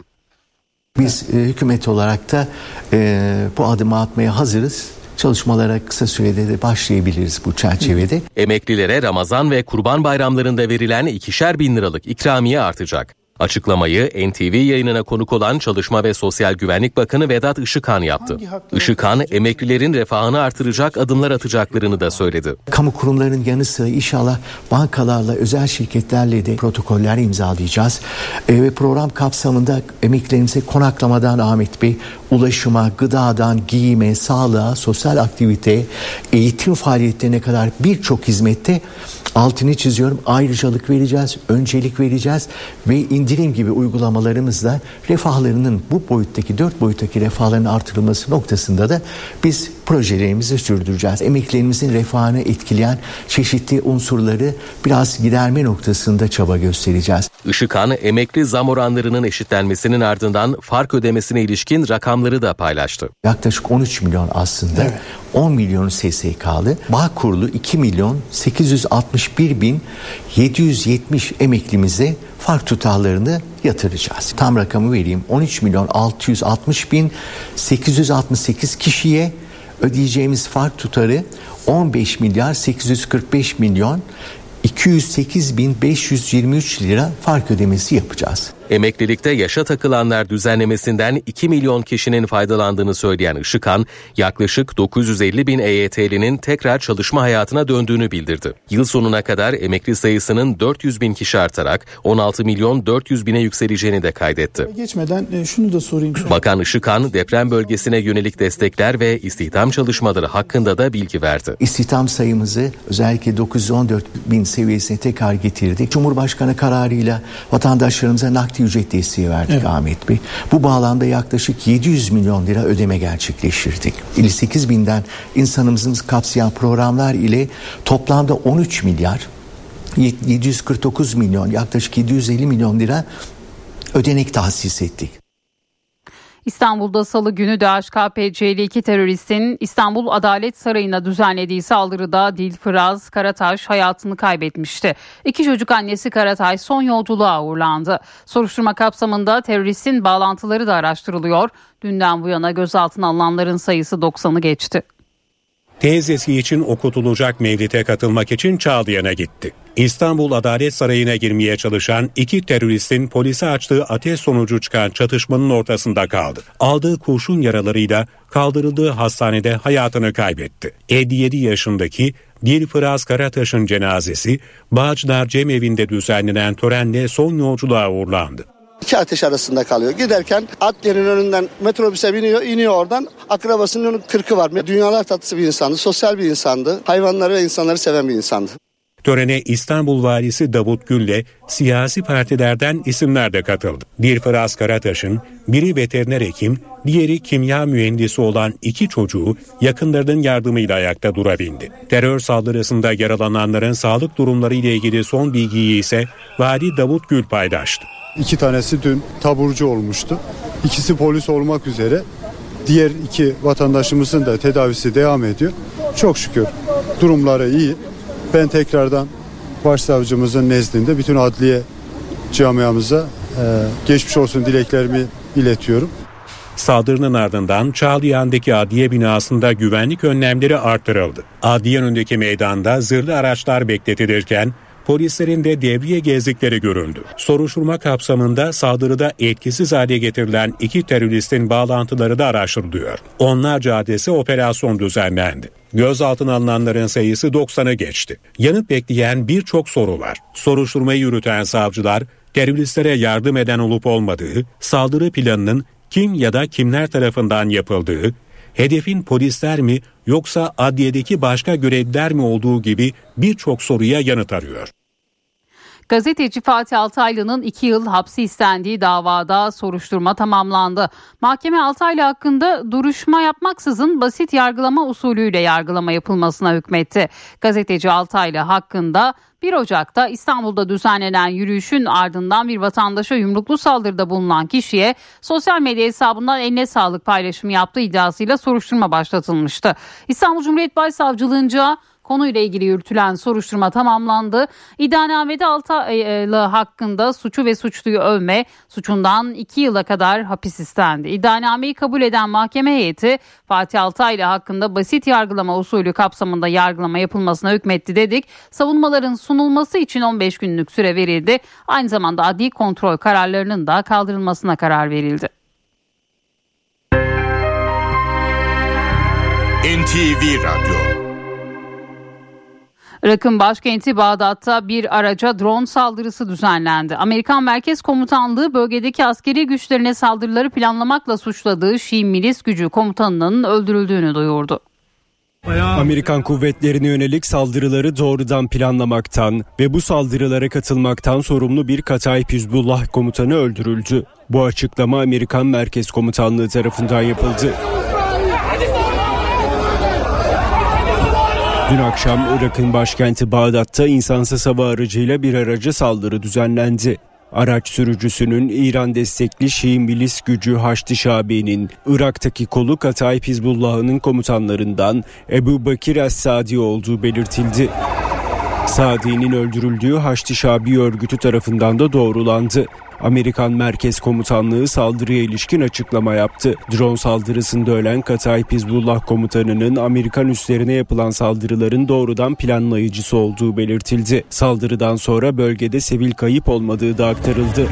Biz e, hükümet olarak da e, bu adımı atmaya hazırız. Çalışmalara kısa sürede de başlayabiliriz bu çerçevede. Emeklilere Ramazan ve Kurban bayramlarında verilen ikişer bin liralık ikramiye artacak. Açıklamayı N T V yayınına konuk olan Çalışma ve Sosyal Güvenlik Bakanı Vedat Işıkhan yaptı. Işıkhan, emeklilerin refahını artıracak adımlar atacaklarını da söyledi. Kamu kurumlarının yanı sıra inşallah bankalarla, özel şirketlerle de protokoller imzalayacağız. E, ve program kapsamında emeklilerimize konaklamadan Ahmet Bey, ulaşıma, gıdadan, giyime, sağlığa, sosyal aktiviteye, eğitim faaliyetlerine kadar birçok hizmette altını çiziyorum. Ayrıcalık vereceğiz, öncelik vereceğiz ve indirim gibi uygulamalarımızla refahlarının bu boyuttaki, dört boyuttaki refahların artırılması noktasında da biz projelerimizi sürdüreceğiz. Emeklilerimizin refahını etkileyen çeşitli unsurları biraz giderme noktasında çaba göstereceğiz. Işıkhan, emekli zam oranlarının eşitlenmesinin ardından fark ödemesine ilişkin rakamları da paylaştı. Yaklaşık on üç milyon aslında. Evet. on milyon S S K'lı, Bağkurlu iki milyon sekiz yüz altmış bir bin yedi yüz yetmiş emeklimize fark tutarlarını yatıracağız. Tam rakamı vereyim. on üç milyon altı yüz altmış bin sekiz yüz altmış sekiz kişiye ödeyeceğimiz fark tutarı on beş milyar sekiz yüz kırk beş milyon iki yüz sekiz bin beş yüz yirmi üç lira fark ödemesi yapacağız. Emeklilikte yaşa takılanlar düzenlemesinden iki milyon kişinin faydalandığını söyleyen Işıkhan, yaklaşık dokuz yüz elli bin E Y T'linin tekrar çalışma hayatına döndüğünü bildirdi. Yıl sonuna kadar emekli sayısının dört yüz bin kişi artarak on altı milyon dört yüz bine yükseleceğini de kaydetti. Geçmeden şunu da sorayım. Bakan Işıkhan, deprem bölgesine yönelik destekler ve istihdam çalışmaları hakkında da bilgi verdi. İstihdam sayımızı özellikle dokuz yüz on dört bin seviyesine tekrar getirdik. Cumhurbaşkanı kararıyla vatandaşlarımıza nakdi ücret desteği verdik, evet. Ahmet Bey. Bu bağlamda yaklaşık yedi yüz milyon lira ödeme gerçekleştirdik. elli sekiz binden insanımızı kapsayan programlar ile toplamda on üç milyar yedi yüz kırk dokuz milyon, yaklaşık yedi yüz elli milyon lira ödenek tahsis ettik. İstanbul'da salı günü D H K P C'li iki teröristin İstanbul Adalet Sarayı'na düzenlediği saldırıda Dilfiraz Karataş hayatını kaybetmişti. İki çocuk annesi Karataş son yolculuğa uğurlandı. Soruşturma kapsamında teröristin bağlantıları da araştırılıyor. Dünden bu yana gözaltına alınanların sayısı doksanı geçti. Teyzesi için okutulacak mevlide katılmak için Çağlayan'a gitti. İstanbul Adalet Sarayı'na girmeye çalışan iki teröristin polise açtığı ateş sonucu çıkan çatışmanın ortasında kaldı. Aldığı kurşun yaralarıyla kaldırıldığı hastanede hayatını kaybetti. elli yedi yaşındaki Dilfiraz Karataş'ın cenazesi Bağcılar Cemevi'nde düzenlenen törenle son yolculuğa uğurlandı. İki ateş arasında kalıyor. Giderken adliyenin önünden metrobüse biniyor, iniyor oradan. Akrabasının onun kırkı var. Dünyalar tatlısı bir insandı, sosyal bir insandı. Hayvanları ve insanları seven bir insandı. Törene İstanbul Valisi Davut Gül'le siyasi partilerden isimler de katıldı. Dilfiraz Karataş'ın biri veteriner hekim, diğeri kimya mühendisi olan iki çocuğu yakınlarının yardımıyla ayakta durabildi. Terör saldırısında yaralananların sağlık durumları ile ilgili son bilgiyi ise Vali Davut Gül paylaştı. İki tanesi dün taburcu olmuştu. İkisi polis olmak üzere. Diğer iki vatandaşımızın da tedavisi devam ediyor. Çok şükür durumları iyi. Ben tekrardan başsavcımızın nezdinde bütün adliye camiamıza e, geçmiş olsun dileklerimi iletiyorum. Saldırının ardından Çağlayan'daki adliye binasında güvenlik önlemleri artırıldı. Adliye önündeki meydanda zırhlı araçlar bekletilirken polislerin de devriye gezdikleri görüldü. Soruşturma kapsamında saldırıda etkisiz hale getirilen iki teröristin bağlantıları da araştırılıyor. Onlarca adrese operasyon düzenlendi. Gözaltına alınanların sayısı doksanı geçti. Yanıt bekleyen birçok soru var. Soruşturmayı yürüten savcılar teröristlere yardım eden olup olmadığı, saldırı planının kim ya da kimler tarafından yapıldığı, hedefin polisler mi yoksa adliyedeki başka görevliler mi olduğu gibi birçok soruya yanıt arıyor. Gazeteci Fatih Altaylı'nın iki yıl hapsi istendiği davada soruşturma tamamlandı. Mahkeme Altaylı hakkında duruşma yapmaksızın basit yargılama usulüyle yargılama yapılmasına hükmetti. Gazeteci Altaylı hakkında bir Ocak'ta İstanbul'da düzenlenen yürüyüşün ardından bir vatandaşa yumruklu saldırıda bulunan kişiye sosyal medya hesabından eline sağlık paylaşımı yaptığı iddiasıyla soruşturma başlatılmıştı. İstanbul Cumhuriyet Başsavcılığınca konuyla ilgili yürütülen soruşturma tamamlandı. İddianamede Altaylı hakkında suçu ve suçluyu övme suçundan iki yıla kadar hapis istendi. İddianameyi kabul eden mahkeme heyeti Fatih Altaylı hakkında basit yargılama usulü kapsamında yargılama yapılmasına hükmetti dedik. Savunmaların sunulması için on beş günlük süre verildi. Aynı zamanda adli kontrol kararlarının da kaldırılmasına karar verildi. N T V Radyo. Irak'ın başkenti Bağdat'ta bir araca drone saldırısı düzenlendi. Amerikan Merkez Komutanlığı bölgedeki askeri güçlerine saldırıları planlamakla suçladığı Şii milis gücü komutanının öldürüldüğünü duyurdu. Amerikan kuvvetlerine yönelik saldırıları doğrudan planlamaktan ve bu saldırılara katılmaktan sorumlu bir Kataib Hizbullah komutanı öldürüldü. Bu açıklama Amerikan Merkez Komutanlığı tarafından yapıldı. Dün akşam Irak'ın başkenti Bağdat'ta insansız hava aracıyla bir araca saldırı düzenlendi. Araç sürücüsünün İran destekli Şii milis gücü Haçlı Şabi'nin Irak'taki kolu Kataib Hizbullah'ın komutanlarından Ebu Bakir Es-Sadi olduğu belirtildi. Sadi'nin öldürüldüğü Haçlı Şabi örgütü tarafından da doğrulandı. Amerikan Merkez Komutanlığı saldırıya ilişkin açıklama yaptı. Drone saldırısında ölen Kataib Hizbullah komutanının Amerikan üslerine yapılan saldırıların doğrudan planlayıcısı olduğu belirtildi. Saldırıdan sonra bölgede sivil kayıp olmadığı da aktarıldı.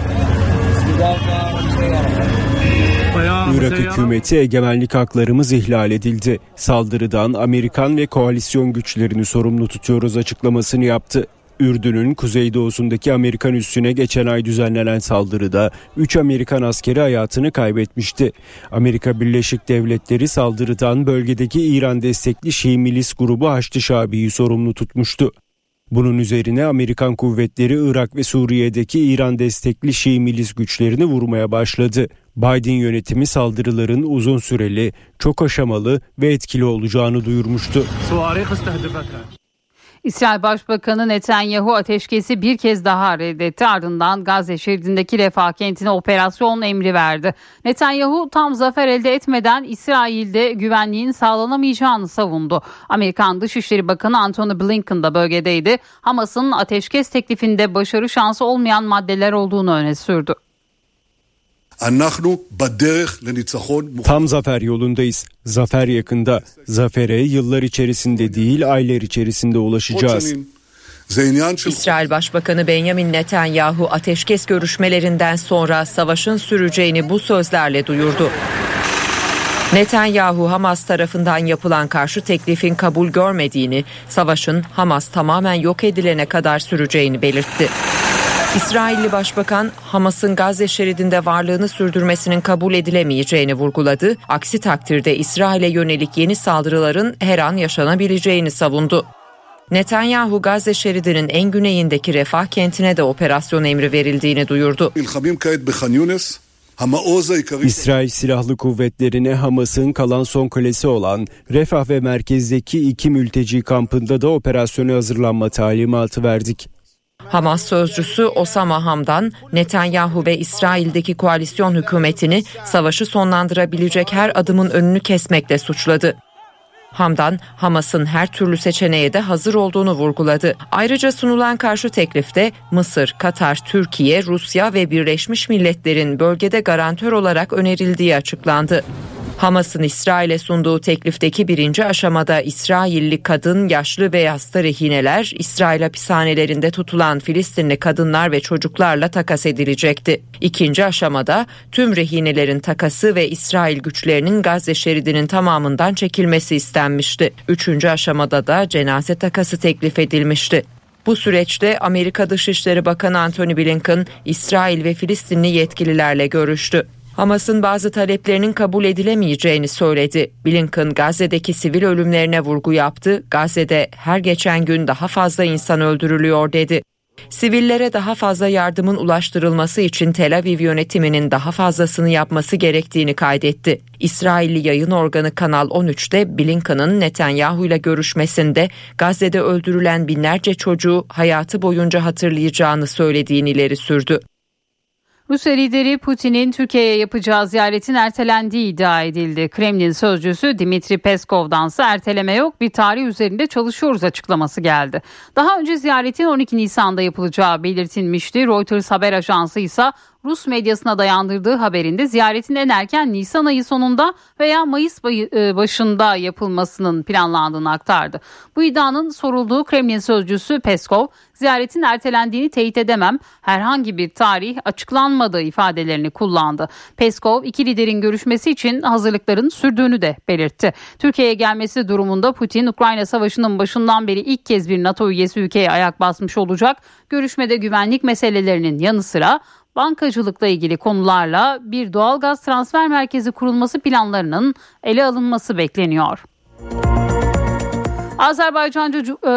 Irak hükümeti egemenlik haklarımız ihlal edildi. Saldırıdan Amerikan ve koalisyon güçlerini sorumlu tutuyoruz açıklamasını yaptı. Ürdün'ün kuzeydoğusundaki Amerikan üssüne geçen ay düzenlenen saldırıda üç Amerikan askeri hayatını kaybetmişti. Amerika Birleşik Devletleri saldırıdan bölgedeki İran destekli Şii milis grubu Haçlı Şabi'yi sorumlu tutmuştu. Bunun üzerine Amerikan kuvvetleri Irak ve Suriye'deki İran destekli Şii milis güçlerini vurmaya başladı. Biden yönetimi saldırıların uzun süreli, çok aşamalı ve etkili olacağını duyurmuştu. İsrail Başbakanı Netanyahu ateşkesi bir kez daha reddetti. Ardından Gazze şeridindeki Refah kentine operasyon emri verdi. Netanyahu tam zafer elde etmeden İsrail'de güvenliğin sağlanamayacağını savundu. Amerikan Dışişleri Bakanı Antony Blinken de bölgedeydi. Hamas'ın ateşkes teklifinde başarı şansı olmayan maddeler olduğunu öne sürdü. Tam zafer yolundayız. Zafer yakında. Zafere yıllar içerisinde değil, aylar içerisinde ulaşacağız. İsrail Başbakanı Benjamin Netanyahu ateşkes görüşmelerinden sonra savaşın süreceğini bu sözlerle duyurdu. Netanyahu, Hamas tarafından yapılan karşı teklifin kabul görmediğini, savaşın Hamas tamamen yok edilene kadar süreceğini belirtti. İsrailli Başbakan Hamas'ın Gazze şeridinde varlığını sürdürmesinin kabul edilemeyeceğini vurguladı. Aksi takdirde İsrail'e yönelik yeni saldırıların her an yaşanabileceğini savundu. Netanyahu Gazze şeridinin en güneyindeki Refah kentine de operasyon emri verildiğini duyurdu. İsrail silahlı kuvvetlerine Hamas'ın kalan son kalesi olan Refah ve merkezdeki iki mülteci kampında da operasyona hazırlanma talimatı verdik. Hamas sözcüsü Osama Hamdan, Netanyahu ve İsrail'deki koalisyon hükümetini savaşı sonlandırabilecek her adımın önünü kesmekle suçladı. Hamdan, Hamas'ın her türlü seçeneğe de hazır olduğunu vurguladı. Ayrıca sunulan karşı teklifte Mısır, Katar, Türkiye, Rusya ve Birleşmiş Milletler'in bölgede garantör olarak önerildiği açıklandı. Hamas'ın İsrail'e sunduğu teklifteki birinci aşamada İsrailli kadın, yaşlı ve hasta rehineler, İsrail hapishanelerinde tutulan Filistinli kadınlar ve çocuklarla takas edilecekti. İkinci aşamada tüm rehinelerin takası ve İsrail güçlerinin Gazze şeridinin tamamından çekilmesi istenmişti. Üçüncü aşamada da cenaze takası teklif edilmişti. Bu süreçte Amerika Dışişleri Bakanı Antony Blinken, İsrail ve Filistinli yetkililerle görüştü. Hamas'ın bazı taleplerinin kabul edilemeyeceğini söyledi. Blinken Gazze'deki sivil ölümlerine vurgu yaptı. Gazze'de her geçen gün daha fazla insan öldürülüyor dedi. Sivillere daha fazla yardımın ulaştırılması için Tel Aviv yönetiminin daha fazlasını yapması gerektiğini kaydetti. İsrailli yayın organı Kanal on üç'te Blinken'ın Netanyahu ile görüşmesinde Gazze'de öldürülen binlerce çocuğu hayatı boyunca hatırlayacağını söylediğini ileri sürdü. Rusya lideri Putin'in Türkiye'ye yapacağı ziyaretin ertelendiği iddia edildi. Kremlin sözcüsü Dimitri Peskov'dansa erteleme yok, bir tarih üzerinde çalışıyoruz açıklaması geldi. Daha önce ziyaretin on iki Nisan'da yapılacağı belirtilmişti. Reuters haber ajansı ise Rus medyasına dayandırdığı haberinde ziyaretin en erken Nisan ayı sonunda veya Mayıs başında yapılmasının planlandığını aktardı. Bu iddianın sorulduğu Kremlin sözcüsü Peskov, ziyaretin ertelendiğini teyit edemem, herhangi bir tarih açıklanmadığı ifadelerini kullandı. Peskov, iki liderin görüşmesi için hazırlıkların sürdüğünü de belirtti. Türkiye'ye gelmesi durumunda Putin, Ukrayna Savaşı'nın başından beri ilk kez bir NATO üyesi ülkeye ayak basmış olacak. Görüşmede güvenlik meselelerinin yanı sıra bankacılıkla ilgili konularla bir doğalgaz transfer merkezi kurulması planlarının ele alınması bekleniyor.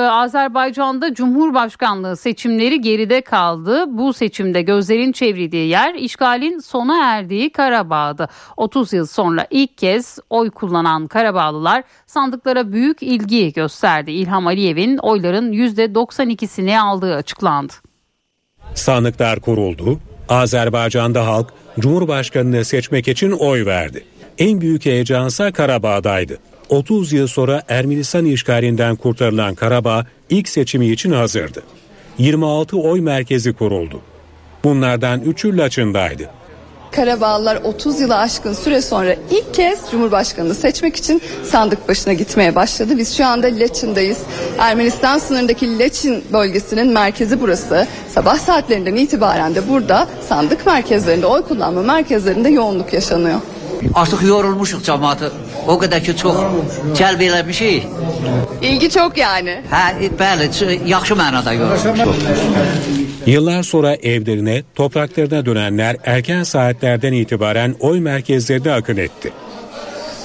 Azerbaycan'da Cumhurbaşkanlığı seçimleri geride kaldı. Bu seçimde gözlerin çevrildiği yer işgalin sona erdiği Karabağ'dı. otuz yıl sonra ilk kez oy kullanan Karabağlılar sandıklara büyük ilgi gösterdi. İlham Aliyev'in oyların yüzde doksan iki'sini aldığı açıklandı. Sandıklar kuruldu. Azerbaycan'da halk Cumhurbaşkanı'nı seçmek için oy verdi. En büyük heyecansa Karabağ'daydı. otuz yıl sonra Ermenistan işgalinden kurtarılan Karabağ ilk seçimi için hazırdı. yirmi altı oy merkezi kuruldu. Bunlardan üçü Laçın'daydı. Karabağlılar otuz yılı aşkın süre sonra ilk kez Cumhurbaşkanı'nı seçmek için sandık başına gitmeye başladı. Biz şu anda Laçın'dayız. Ermenistan sınırındaki Laçin bölgesinin merkezi burası. Sabah saatlerinden itibaren de burada sandık merkezlerinde, oy kullanma merkezlerinde yoğunluk yaşanıyor. Artık yorulmuşuz cemaati. O kadar ki çok cəlb eləmişik. İlgi çok yani. Hə, bəli, yaxşı mənada yorulmuşuq. Yıllar sonra evlerine, topraklarına dönenler erken saatlerden itibaren oy merkezlerine akın etti.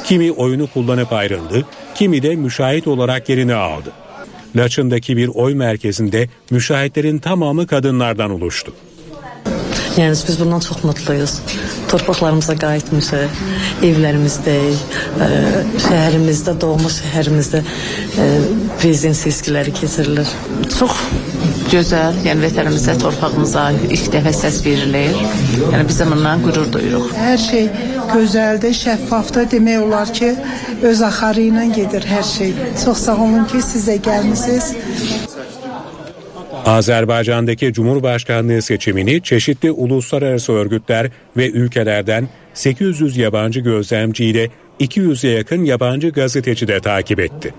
Kimi oyunu kullanıp ayrıldı, kimi de müşahit olarak yerini aldı. Laçın'daki bir oy merkezinde müşahitlerin tamamı kadınlardan oluştu. Yani biz bundan çok mutluyuz. Torpaqlarımıza qayıtmışıq, evlerimizde, e, şehrimizde, doğma şehrimizde e, prezident seçkiləri keçirilir. Çox gözəl, yəni vətənimizə, torpağımıza ilk dəfə səs verilir. Yəni biz bundan qürur duyuruq. Hər şey gözəldir, şəffafdır. Demək olar ki, öz axarı ilə gedir hər şey. Çox sağ olun ki, siz də gəlmisiniz. Azerbaycan'daki Cumhurbaşkanlığı seçimini çeşitli uluslararası örgütler ve ülkelerden sekiz yüz yabancı gözlemci ile iki yüze yakın yabancı gazeteci de takip etti.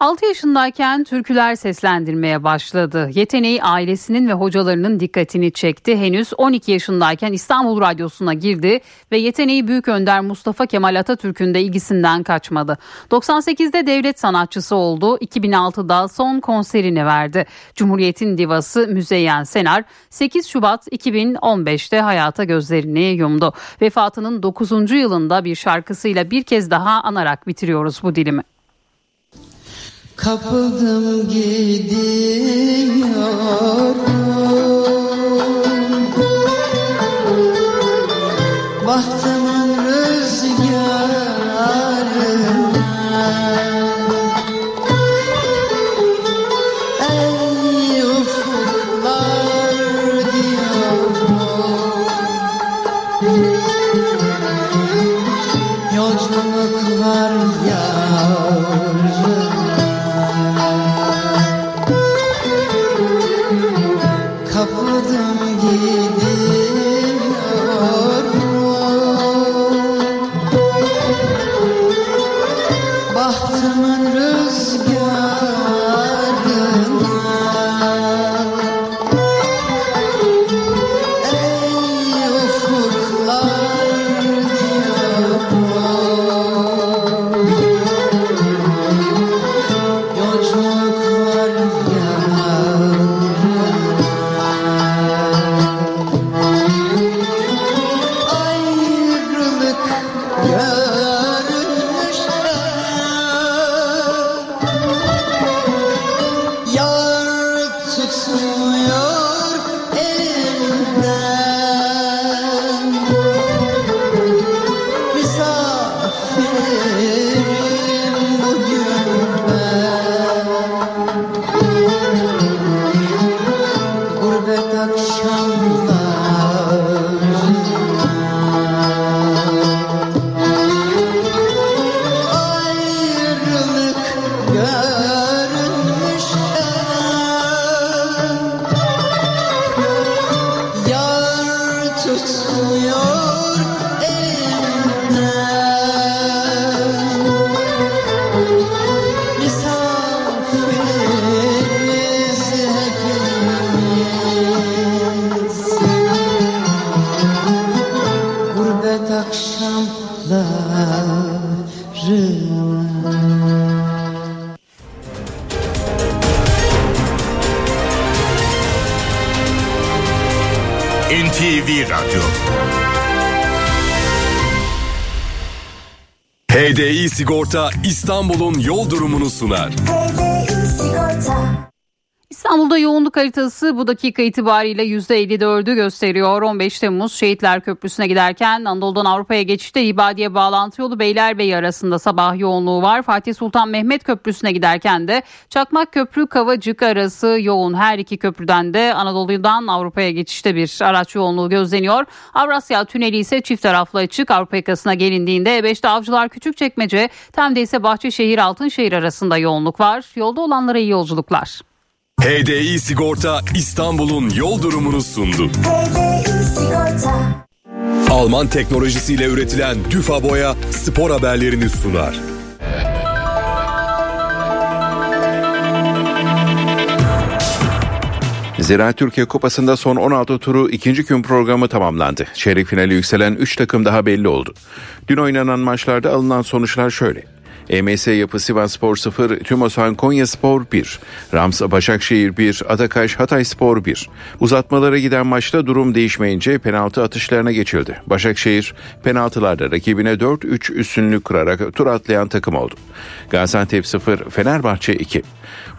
altı yaşındayken türküler seslendirmeye başladı. Yeteneği ailesinin ve hocalarının dikkatini çekti. Henüz on iki yaşındayken İstanbul Radyosu'na girdi ve yeteneği büyük önder Mustafa Kemal Atatürk'ün de ilgisinden kaçmadı. doksan sekizde devlet sanatçısı oldu. iki bin altıda son konserini verdi. Cumhuriyet'in divası Müzeyyen Senar sekiz Şubat iki bin on beşte hayata gözlerini yumdu. Vefatının dokuzuncu yılında bir şarkısıyla bir kez daha anarak bitiriyoruz bu dilimi. Kapıldım gidiyorum, bahtımın rüzgarına. Ey ufuklar diyorum, yolculuk var yavrum. H D İ Sigorta İstanbul'un yol durumunu sunar. İstanbul'da yoğunluk haritası bu dakika itibariyle yüzde elli dördü gösteriyor. on beş Temmuz Şehitler Köprüsü'ne giderken Anadolu'dan Avrupa'ya geçişte İbadiye Bağlantı Yolu Beylerbeyi arasında sabah yoğunluğu var. Fatih Sultan Mehmet Köprüsü'ne giderken de Çakmak Köprü Kavacık arası yoğun. Her iki köprüden de Anadolu'dan Avrupa'ya geçişte bir araç yoğunluğu gözleniyor. Avrasya Tüneli ise çift taraflı açık. Avrupa yakasına gelindiğinde E beşte Avcılar Küçükçekmece, Tem'de ise Bahçeşehir Altınşehir arasında yoğunluk var. Yolda olanlara iyi yolculuklar. H D İ Sigorta İstanbul'un yol durumunu sundu. Alman teknolojisiyle üretilen Düfa Boya spor haberlerini sunar. Zira Türkiye Kupası'nda son on altı turu ikinci gün programı tamamlandı. Çeyrek finale yükselen üç takım daha belli oldu. Dün oynanan maçlarda alınan sonuçlar şöyle. M S Yapı Sivasspor sıfır, TÜMOSAN Konyaspor bir, Rams Başakşehir bir, Atakaş Hatayspor bir. Uzatmalara giden maçta durum değişmeyince penaltı atışlarına geçildi. Başakşehir penaltılarda rakibine dört üç üstünlük kurarak tur atlayan takım oldu. Gaziantep sıfır, Fenerbahçe iki.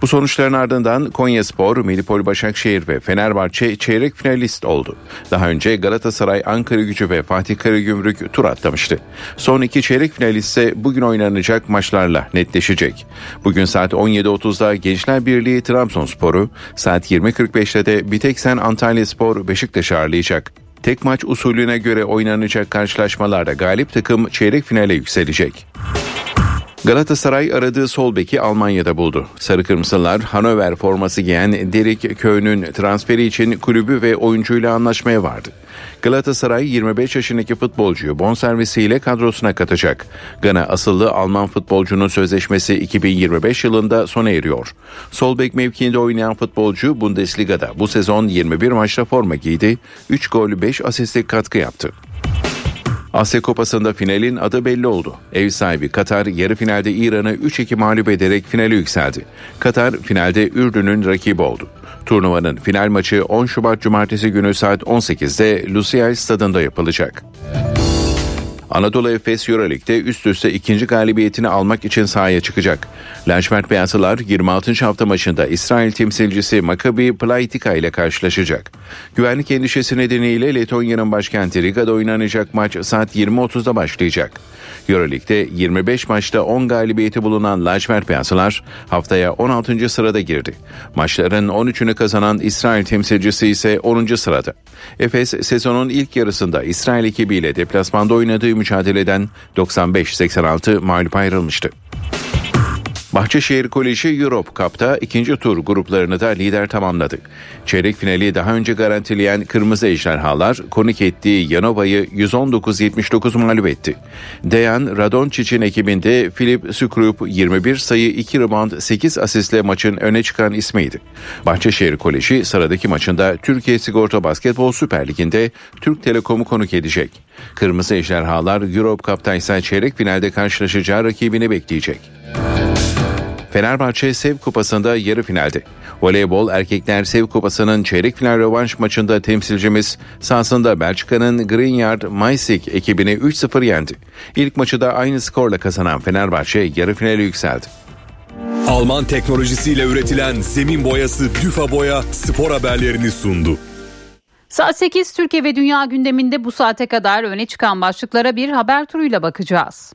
Bu sonuçların ardından Konyaspor, Medipol Başakşehir ve Fenerbahçe çeyrek finalist oldu. Daha önce Galatasaray, Ankaragücü ve Fatih Karagümrük tur atlamıştı. Son iki çeyrek finalist ise bugün oynanacak maçlarla netleşecek. Bugün saat on yedi otuzda Gençler Birliği Trabzonspor'u, saat yirmi kırk beşte de Biteksen Antalyaspor Beşiktaş'ı ağırlayacak. Tek maç usulüne göre oynanacak karşılaşmalarda galip takım çeyrek finale yükselecek. Galatasaray aradığı sol beki Almanya'da buldu. Sarı Kırmızılar Hannover forması giyen Derik Köy'ün transferi için kulübü ve oyuncuyla anlaşmaya vardı. Galatasaray yirmi beş yaşındaki futbolcuyu bonservisiyle kadrosuna katacak. Gana asıllı Alman futbolcunun sözleşmesi iki bin yirmi beş yılında sona eriyor. Sol bek mevkiinde oynayan futbolcu Bundesliga'da bu sezon yirmi bir maçta forma giydi, üç gol beş asistlik katkı yaptı. Asya Kupası'nda finalin adı belli oldu. Ev sahibi Katar yarı finalde İran'ı üç iki mağlup ederek finale yükseldi. Katar finalde Ürdün'ün rakibi oldu. Turnuvanın final maçı on Şubat Cumartesi günü saat on sekizde Lusail Stadı'nda yapılacak. Anadolu Efes Euroleague'de üst üste ikinci galibiyetini almak için sahaya çıkacak. Lacivert Beyazlılar yirmi altıncı hafta maçında İsrail temsilcisi Maccabi Playtika ile karşılaşacak. Güvenlik endişesi nedeniyle Letonya'nın başkenti Riga'da oynanacak maç saat yirmi otuzda başlayacak. Euroleague'de yirmi beş maçta on galibiyeti bulunan Lacivert Beyazlılar haftaya on altıncı sırada girdi. Maçların on üçünü kazanan İsrail temsilcisi ise onuncu sırada. Efes sezonun ilk yarısında İsrail ekibiyle deplasmanda oynadığı mücadeleden doksan beş seksen altı mağlup ayrılmıştı. Bahçeşehir Koleji Europe Cup'ta ikinci tur gruplarını da lider tamamladı. Çeyrek finali daha önce garantileyen Kırmızı Ejderhalar konuk ettiği Yanova'yı yüz on dokuz yetmiş dokuz mağlup etti. Dejan Radončic'in ekibinde Filip Sükrup yirmi bir sayı, iki rebound, sekiz asistle maçın öne çıkan ismiydi. Bahçeşehir Koleji sıradaki maçında Türkiye Sigorta Basketbol Süper Ligi'nde Türk Telekom'u konuk edecek. Kırmızı Ejderhalar Europe Cup'ta ise çeyrek finalde karşılaşacağı rakibini bekleyecek. Fenerbahçe Sev Kupası'nda yarı finalde. Voleybol Erkekler Sev Kupası'nın çeyrek final rövanş maçında temsilcimiz sahasında Belçika'nın Greenyard Maysik ekibini üç sıfır yendi. İlk maçı da aynı skorla kazanan Fenerbahçe yarı finale yükseldi. Alman teknolojisiyle üretilen zemin boyası Düfa Boya spor haberlerini sundu. Saat sekiz Türkiye ve Dünya gündeminde bu saate kadar öne çıkan başlıklara bir haber turuyla bakacağız.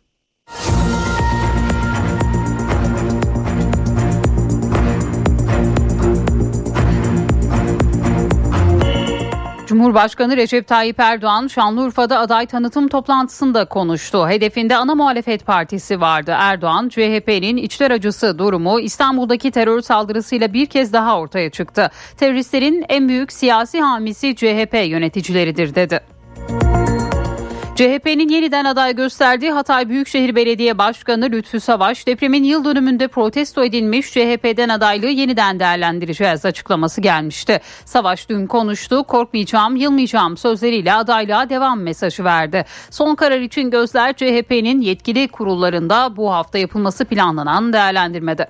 Cumhurbaşkanı Recep Tayyip Erdoğan Şanlıurfa'da aday tanıtım toplantısında konuştu. Hedefinde ana muhalefet partisi vardı. Erdoğan, C H P'nin içler acısı durumu İstanbul'daki terör saldırısıyla bir kez daha ortaya çıktı. Teröristlerin en büyük siyasi hamisi C H P yöneticileridir dedi. C H P'nin yeniden aday gösterdiği Hatay Büyükşehir Belediye Başkanı Lütfü Savaş, depremin yıl dönümünde protesto edilmiş C H P'den adaylığı yeniden değerlendireceğiz açıklaması gelmişti. Savaş dün konuştu, korkmayacağım, yılmayacağım sözleriyle adaylığa devam mesajı verdi. Son karar için gözler C H P'nin yetkili kurullarında bu hafta yapılması planlanan değerlendirmede.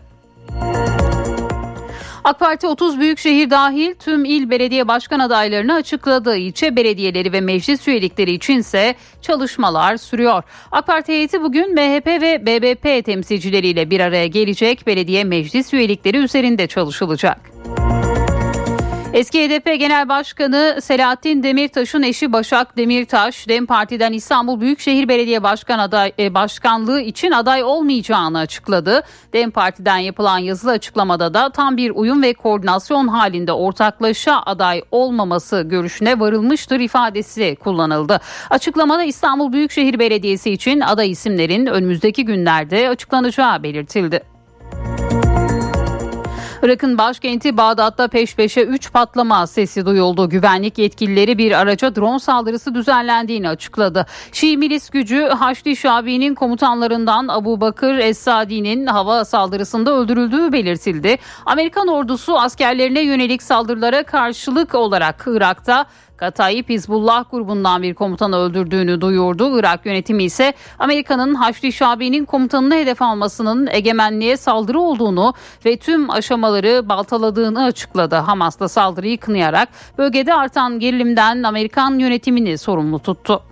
AK Parti otuz büyükşehir dahil tüm il belediye başkan adaylarını açıkladı. İlçe belediyeleri ve meclis üyelikleri içinse çalışmalar sürüyor. AK Parti heyeti bugün M H P ve B B P temsilcileriyle bir araya gelecek. Belediye meclis üyelikleri üzerinde çalışılacak. Eski H D P Genel Başkanı Selahattin Demirtaş'ın eşi Başak Demirtaş, DEM Parti'den İstanbul Büyükşehir Belediye Başkan aday, Başkanlığı için aday olmayacağını açıkladı. DEM Parti'den yapılan yazılı açıklamada da tam bir uyum ve koordinasyon halinde ortaklaşa aday olmaması görüşüne varılmıştır ifadesi kullanıldı. Açıklamada İstanbul Büyükşehir Belediyesi için aday isimlerin önümüzdeki günlerde açıklanacağı belirtildi. Irak'ın başkenti Bağdat'ta peş peşe üç patlama sesi duyuldu. Güvenlik yetkilileri bir araca drone saldırısı düzenlendiğini açıkladı. Şii milis gücü Haçlı Şabi'nin komutanlarından Abu Bakır Es-Sadi'nin hava saldırısında öldürüldüğü belirtildi. Amerikan ordusu askerlerine yönelik saldırılara karşılık olarak Irak'ta Kataib Hizbullah grubundan bir komutanı öldürdüğünü duyurdu. Irak yönetimi ise Amerika'nın Haçlı Şabi'nin komutanını hedef almasının egemenliğe saldırı olduğunu ve tüm aşamaları baltaladığını açıkladı. Hamas'la saldırıyı kınayarak bölgede artan gerilimden Amerikan yönetimini sorumlu tuttu.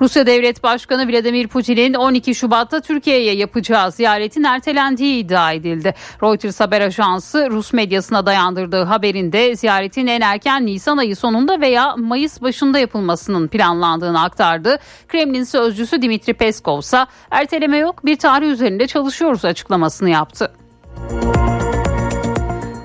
Rusya Devlet Başkanı Vladimir Putin'in on iki Şubat'ta Türkiye'ye yapacağı ziyaretin ertelendiği iddia edildi. Reuters haber ajansı Rus medyasına dayandırdığı haberinde ziyaretin en erken Nisan ayı sonunda veya Mayıs başında yapılmasının planlandığını aktardı. Kremlin sözcüsü Dmitri Peskov ise erteleme yok, bir tarih üzerinde çalışıyoruz açıklamasını yaptı.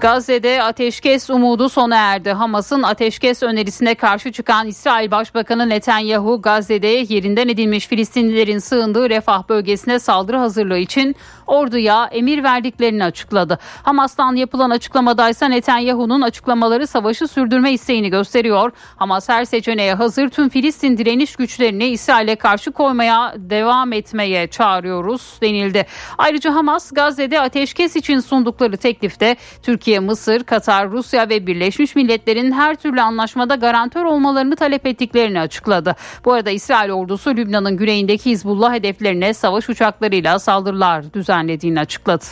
Gazze'de ateşkes umudu sona erdi. Hamas'ın ateşkes önerisine karşı çıkan İsrail Başbakanı Netanyahu, Gazze'de yerinden edilmiş Filistinlilerin sığındığı Refah bölgesine saldırı hazırlığı için orduya emir verdiklerini açıkladı. Hamas'tan yapılan açıklamadaysa Netanyahu'nun açıklamaları savaşı sürdürme isteğini gösteriyor. Hamas her seçeneğe hazır, tüm Filistin direniş güçlerini İsrail'e karşı koymaya devam etmeye çağırıyoruz denildi. Ayrıca Hamas, Gazze'de ateşkes için sundukları teklifte Türkiye Türkiye, Mısır, Katar, Rusya ve Birleşmiş Milletler'in her türlü anlaşmada garantör olmalarını talep ettiklerini açıkladı. Bu arada İsrail ordusu Lübnan'ın güneyindeki Hizbullah hedeflerine savaş uçaklarıyla saldırılar düzenlediğini açıkladı.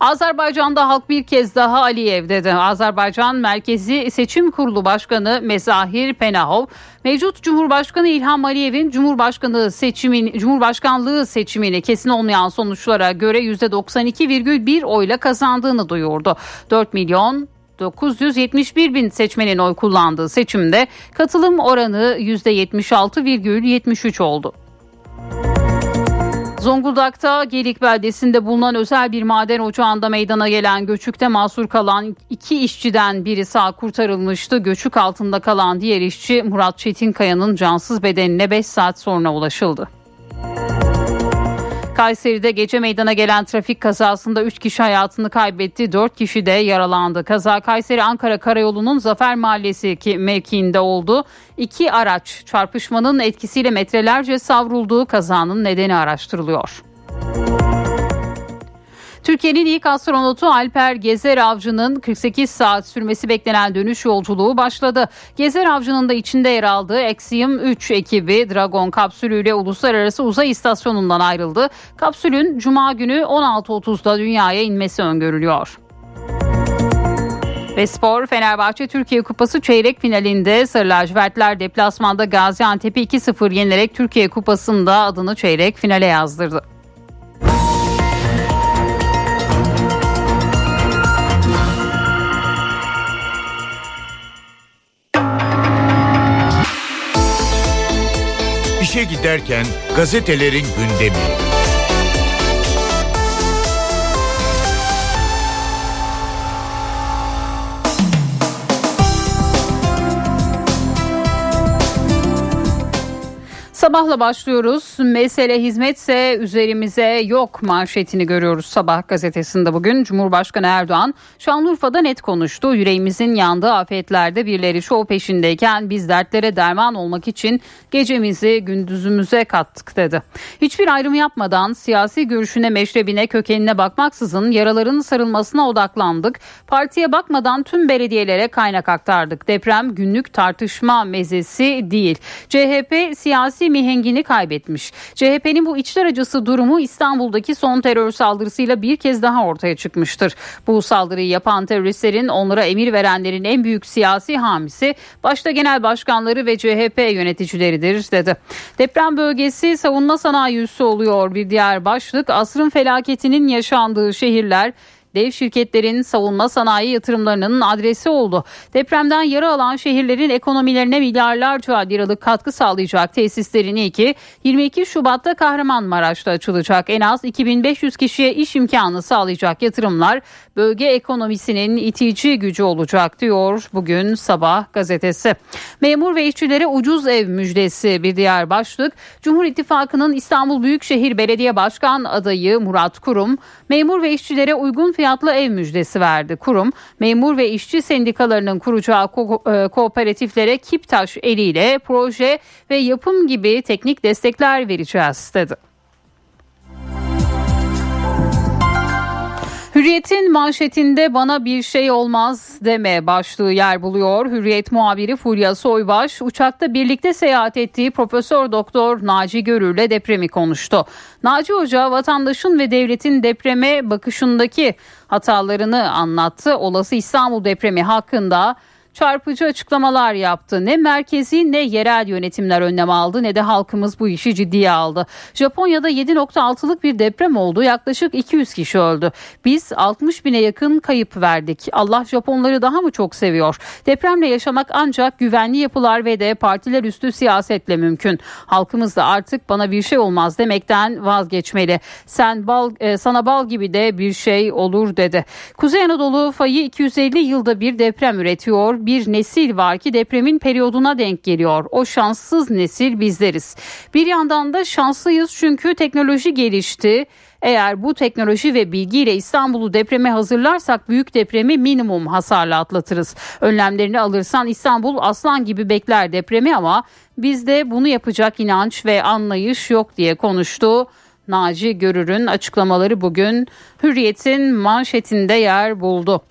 Azerbaycan'da halk bir kez daha Aliyev dedi. Azerbaycan Merkezi Seçim Kurulu Başkanı Mezahir Penahov, mevcut Cumhurbaşkanı İlham Aliyev'in Cumhurbaşkanı seçimin, Cumhurbaşkanlığı seçimini kesin olmayan sonuçlara göre yüzde doksan iki virgül bir oyla kazandığını duyurdu. dört milyon dokuz yüz yetmiş bir bin seçmenin oy kullandığı seçimde katılım oranı yüzde yetmiş altı virgül yetmiş üç oldu. Zonguldak'ta Gelik beldesinde bulunan özel bir maden ocağında meydana gelen göçükte mahsur kalan iki işçiden biri sağ kurtarılmıştı. Göçük altında kalan diğer işçi Murat Çetinkaya'nın cansız bedenine beş saat sonra ulaşıldı. Kayseri'de gece meydana gelen trafik kazasında üç kişi hayatını kaybetti, dört kişi de yaralandı. Kaza Kayseri-Ankara Karayolu'nun Zafer Mahallesi mevkiinde oldu. İki araç çarpışmanın etkisiyle metrelerce savrulduğu kazanın nedeni araştırılıyor. Türkiye'nin ilk astronotu Alper Gezeravcı'nın kırk sekiz saat sürmesi beklenen dönüş yolculuğu başladı. Gezeravcı'nın da içinde yer aldığı Axiom üç ekibi Dragon kapsülüyle Uluslararası Uzay İstasyonu'ndan ayrıldı. Kapsülün Cuma günü on altı otuzda dünyaya inmesi öngörülüyor. Ve spor, Fenerbahçe Türkiye Kupası çeyrek finalinde Sarı Lacivertler deplasmanda Gaziantep'i iki sıfır yenilerek Türkiye Kupası'nda adını çeyrek finale yazdırdı. İşe giderken gazetelerin gündemi. Sabahla başlıyoruz. Mesele hizmetse üzerimize yok manşetini görüyoruz Sabah gazetesinde bugün. Cumhurbaşkanı Erdoğan Şanlıurfa'da net konuştu. Yüreğimizin yandığı afetlerde birileri şov peşindeyken biz dertlere derman olmak için gecemizi gündüzümüze kattık dedi. Hiçbir ayrım yapmadan siyasi görüşüne, meşrebine, kökenine bakmaksızın yaraların sarılmasına odaklandık. Partiye bakmadan tüm belediyelere kaynak aktardık. Deprem günlük tartışma mezesi değil. C H P siyasi mihengini kaybetmiş. C H P'nin bu içler acısı durumu İstanbul'daki son terör saldırısıyla bir kez daha ortaya çıkmıştır. Bu saldırıyı yapan teröristlerin, onlara emir verenlerin en büyük siyasi hamisi başta genel başkanları ve C H P yöneticileridir dedi. Deprem bölgesi savunma sanayi üssü oluyor bir diğer başlık. Asrın felaketinin yaşandığı şehirler dev şirketlerin savunma sanayi yatırımlarının adresi oldu. Depremden yara alan şehirlerin ekonomilerine milyarlarca liralık katkı sağlayacak tesislerin ilki yirmi iki Şubat'ta Kahramanmaraş'ta açılacak. En az iki bin beş yüz kişiye iş imkanı sağlayacak yatırımlar bölge ekonomisinin itici gücü olacak diyor bugün Sabah gazetesi. Memur ve işçilere ucuz ev müjdesi bir diğer başlık. Cumhur İttifakı'nın İstanbul Büyükşehir Belediye Başkan adayı Murat Kurum memur ve işçilere uygun fiyatlı ev müjdesi verdi. Kurum memur ve işçi sendikalarının kuracağı ko- kooperatiflere Kiptaş eliyle proje ve yapım gibi teknik destekler vereceğiz dedi. Hürriyet'in manşetinde bana bir şey olmaz deme başlığı yer buluyor. Hürriyet muhabiri Fulya Soybaş uçakta birlikte seyahat ettiği Profesör Doktor Naci Görür'le depremi konuştu. Naci Hoca vatandaşın ve devletin depreme bakışındaki hatalarını anlattı. Olası İstanbul depremi hakkında çarpıcı açıklamalar yaptı. Ne merkezi ne yerel yönetimler önlem aldı ne de halkımız bu işi ciddiye aldı. Japonya'da yedi nokta altılık bir deprem oldu. Yaklaşık iki yüz kişi öldü. Biz altmış bine yakın kayıp verdik. Allah Japonları daha mı çok seviyor? Depremle yaşamak ancak güvenli yapılar ve de partiler üstü siyasetle mümkün. Halkımız da artık bana bir şey olmaz demekten vazgeçmeli. Sen bal, e, sana bal gibi de bir şey olur dedi. Kuzey Anadolu fayı iki yüz elli yılda bir deprem üretiyor. Bir nesil var ki depremin periyoduna denk geliyor. O şanssız nesil bizleriz. Bir yandan da şanslıyız çünkü teknoloji gelişti. Eğer bu teknoloji ve bilgiyle İstanbul'u depreme hazırlarsak büyük depremi minimum hasarla atlatırız. Önlemlerini alırsan İstanbul aslan gibi bekler depremi ama bizde bunu yapacak inanç ve anlayış yok diye konuştu. Naci Görür'ün açıklamaları bugün Hürriyet'in manşetinde yer buldu.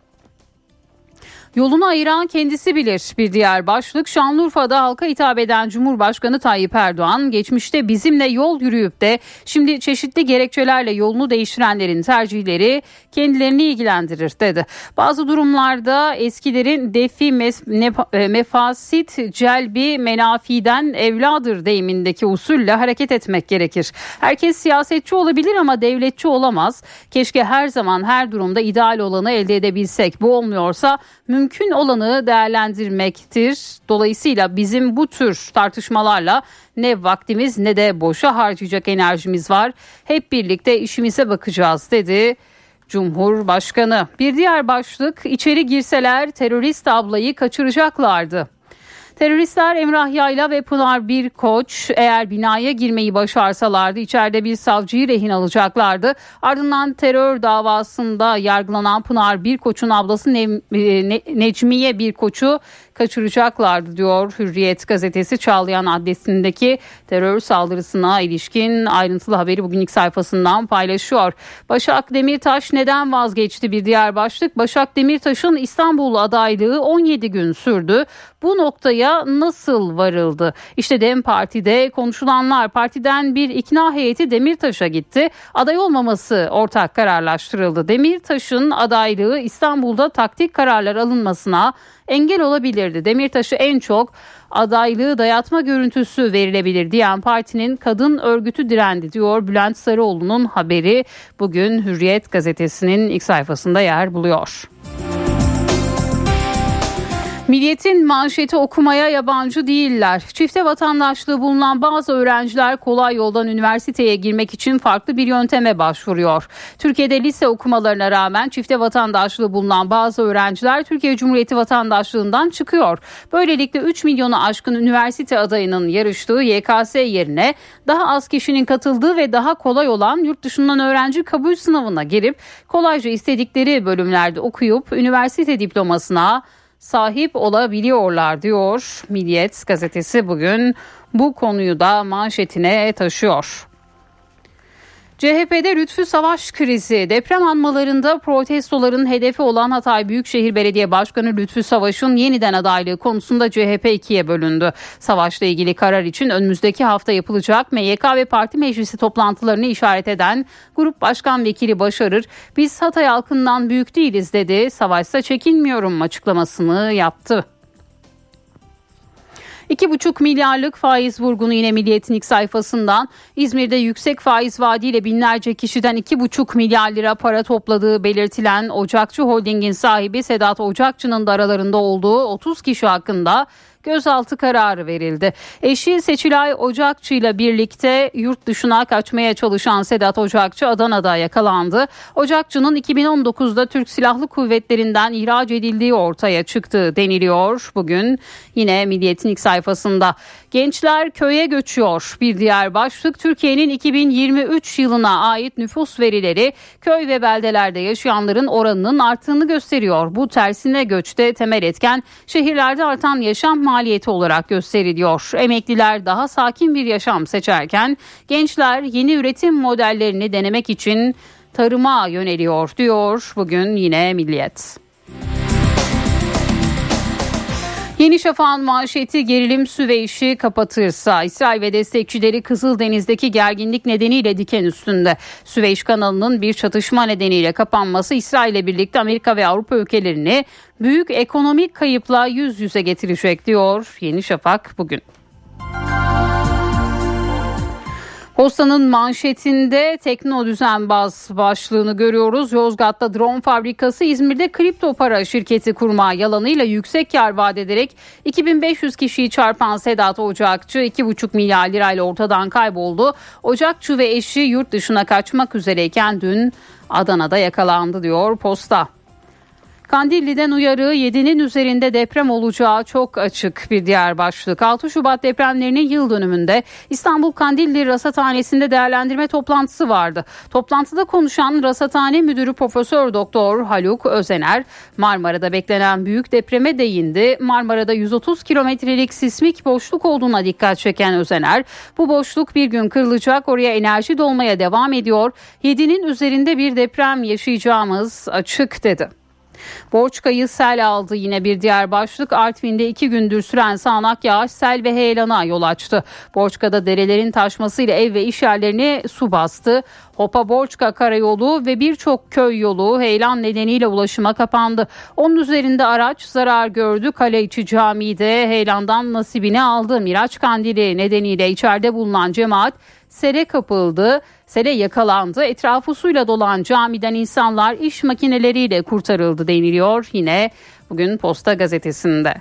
Yolunu ayıran kendisi bilir bir diğer başlık. Şanlıurfa'da halka hitap eden Cumhurbaşkanı Tayyip Erdoğan geçmişte bizimle yol yürüyüp de şimdi çeşitli gerekçelerle yolunu değiştirenlerin tercihleri kendilerini ilgilendirir dedi. Bazı durumlarda eskilerin defi mef- mefasit celbi menafiden evladır deyimindeki usulle hareket etmek gerekir. Herkes siyasetçi olabilir ama devletçi olamaz. Keşke her zaman her durumda ideal olanı elde edebilsek. Bu olmuyorsa mümkün Mümkün olanı değerlendirmektir. Dolayısıyla bizim bu tür tartışmalarla ne vaktimiz ne de boşa harcayacak enerjimiz var. Hep birlikte işimize bakacağız dedi Cumhurbaşkanı. Bir diğer başlık, içeri girseler terörist ablayı kaçıracaklardı. Teröristler Emrah Yayla ve Pınar Birkoç eğer binaya girmeyi başarsalardı içeride bir savcıyı rehin alacaklardı. Ardından terör davasında yargılanan Pınar Birkoç'un ablası ne- ne- Necmiye Birkoç'u kaçıracaklardı diyor Hürriyet gazetesi. Çağlayan adresindeki terör saldırısına ilişkin ayrıntılı haberi bugün ilk sayfasından paylaşıyor. Başak Demirtaş neden vazgeçti bir diğer başlık. Başak Demirtaş'ın İstanbul adaylığı on yedi gün sürdü. Bu noktaya nasıl varıldı? İşte DEM Parti'de konuşulanlar, partiden bir ikna heyeti Demirtaş'a gitti. Aday olmaması ortak kararlaştırıldı. Demirtaş'ın adaylığı İstanbul'da taktik kararlar alınmasına engel olabilirdi. Demirtaş'ı en çok adaylığı dayatma görüntüsü verilebilir diyen partinin kadın örgütü direndi diyor Bülent Sarıoğlu'nun haberi bugün Hürriyet gazetesinin ilk sayfasında yer buluyor. Milliyet'in manşeti okumaya yabancı değiller. Çifte vatandaşlığı bulunan bazı öğrenciler kolay yoldan üniversiteye girmek için farklı bir yönteme başvuruyor. Türkiye'de lise okumalarına rağmen çifte vatandaşlığı bulunan bazı öğrenciler Türkiye Cumhuriyeti vatandaşlığından çıkıyor. Böylelikle üç milyonu aşkın üniversite adayının yarıştığı Y K S yerine daha az kişinin katıldığı ve daha kolay olan yurt dışından öğrenci kabul sınavına girip kolayca istedikleri bölümlerde okuyup üniversite diplomasına sahip olabiliyorlar diyor Milliyet gazetesi bugün bu konuyu da manşetine taşıyor. C H P'de Lütfü Savaş krizi. Deprem anmalarında protestoların hedefi olan Hatay Büyükşehir Belediye Başkanı Lütfü Savaş'ın yeniden adaylığı konusunda C H P ikiye bölündü. Savaş'la ilgili karar için önümüzdeki hafta yapılacak M Y K ve parti meclisi toplantılarını işaret eden Grup Başkan Vekili Başarır, "Biz Hatay halkından büyük değiliz" dedi. Savaş'sa çekinmiyorum açıklamasını yaptı. iki buçuk milyarlık faiz vurgunu yine Milliyet'in ilk sayfasından. İzmir'de yüksek faiz vaadiyle binlerce kişiden iki buçuk milyar lira para topladığı belirtilen Ocakçı Holding'in sahibi Sedat Ocakçı'nın da aralarında olduğu otuz kişi hakkında gözaltı kararı verildi. Eşi Seçilay Ocakçı ile birlikte yurt dışına kaçmaya çalışan Sedat Ocakçı Adana'da yakalandı. Ocakçı'nın iki bin on dokuzda Türk Silahlı Kuvvetlerinden ihraç edildiği ortaya çıktı deniliyor. Bugün yine Milliyet'in ilk sayfasında. Gençler köye göçüyor. Bir diğer başlık, Türkiye'nin iki bin yirmi üç yılına ait nüfus verileri köy ve beldelerde yaşayanların oranının arttığını gösteriyor. Bu tersine göçte temel etken şehirlerde artan yaşam maliyeti olarak gösteriliyor. Emekliler daha sakin bir yaşam seçerken gençler yeni üretim modellerini denemek için tarıma yöneliyor diyor bugün yine Milliyet. Yeni Şafak'ın manşeti, gerilim Süveyş'i kapatırsa İsrail ve destekçileri Kızıldeniz'deki gerginlik nedeniyle diken üstünde. Süveyş kanalının bir çatışma nedeniyle kapanması İsrail ile birlikte Amerika ve Avrupa ülkelerini büyük ekonomik kayıpla yüz yüze getirecek diyor Yeni Şafak bugün. Posta'nın manşetinde tekno düzenbaz başlığını görüyoruz. Yozgat'ta drone fabrikası, İzmir'de kripto para şirketi kurma yalanıyla yüksek kar vaat ederek iki bin beş yüz kişiyi çarpan Sedat Ocakçı iki buçuk milyar lirayla ortadan kayboldu. Ocakçı ve eşi yurt dışına kaçmak üzereyken dün Adana'da yakalandı diyor Posta. Kandilli'den uyarı, yedinin üzerinde deprem olacağı çok açık bir diğer başlık. altı Şubat depremlerinin yıl dönümünde İstanbul Kandilli Rasathanesi'nde değerlendirme toplantısı vardı. Toplantıda konuşan Rasathane Müdürü Profesör Doktor Haluk Özener, Marmara'da beklenen büyük depreme değindi. Marmara'da yüz otuz kilometrelik sismik boşluk olduğuna dikkat çeken Özener, bu boşluk bir gün kırılacak, oraya enerji dolmaya devam ediyor. yedinin üzerinde bir deprem yaşayacağımız açık dedi. Borçka'yı sel aldı yine bir diğer başlık. Artvin'de iki gündür süren sağanak yağış sel ve heyelana yol açtı. Borçka'da derelerin taşmasıyla ev ve iş yerlerini su bastı. Hopa Borçka karayolu ve birçok köy yolu heyelan nedeniyle ulaşıma kapandı. Onun üzerinde araç zarar gördü. Kale içi camide heyelandan nasibini aldı. Miraç kandili nedeniyle içeride bulunan cemaat sele kapıldı, sele yakalandı. Etrafı suyla dolan camiden insanlar iş makineleriyle kurtarıldı deniliyor yine bugün Posta gazetesinde.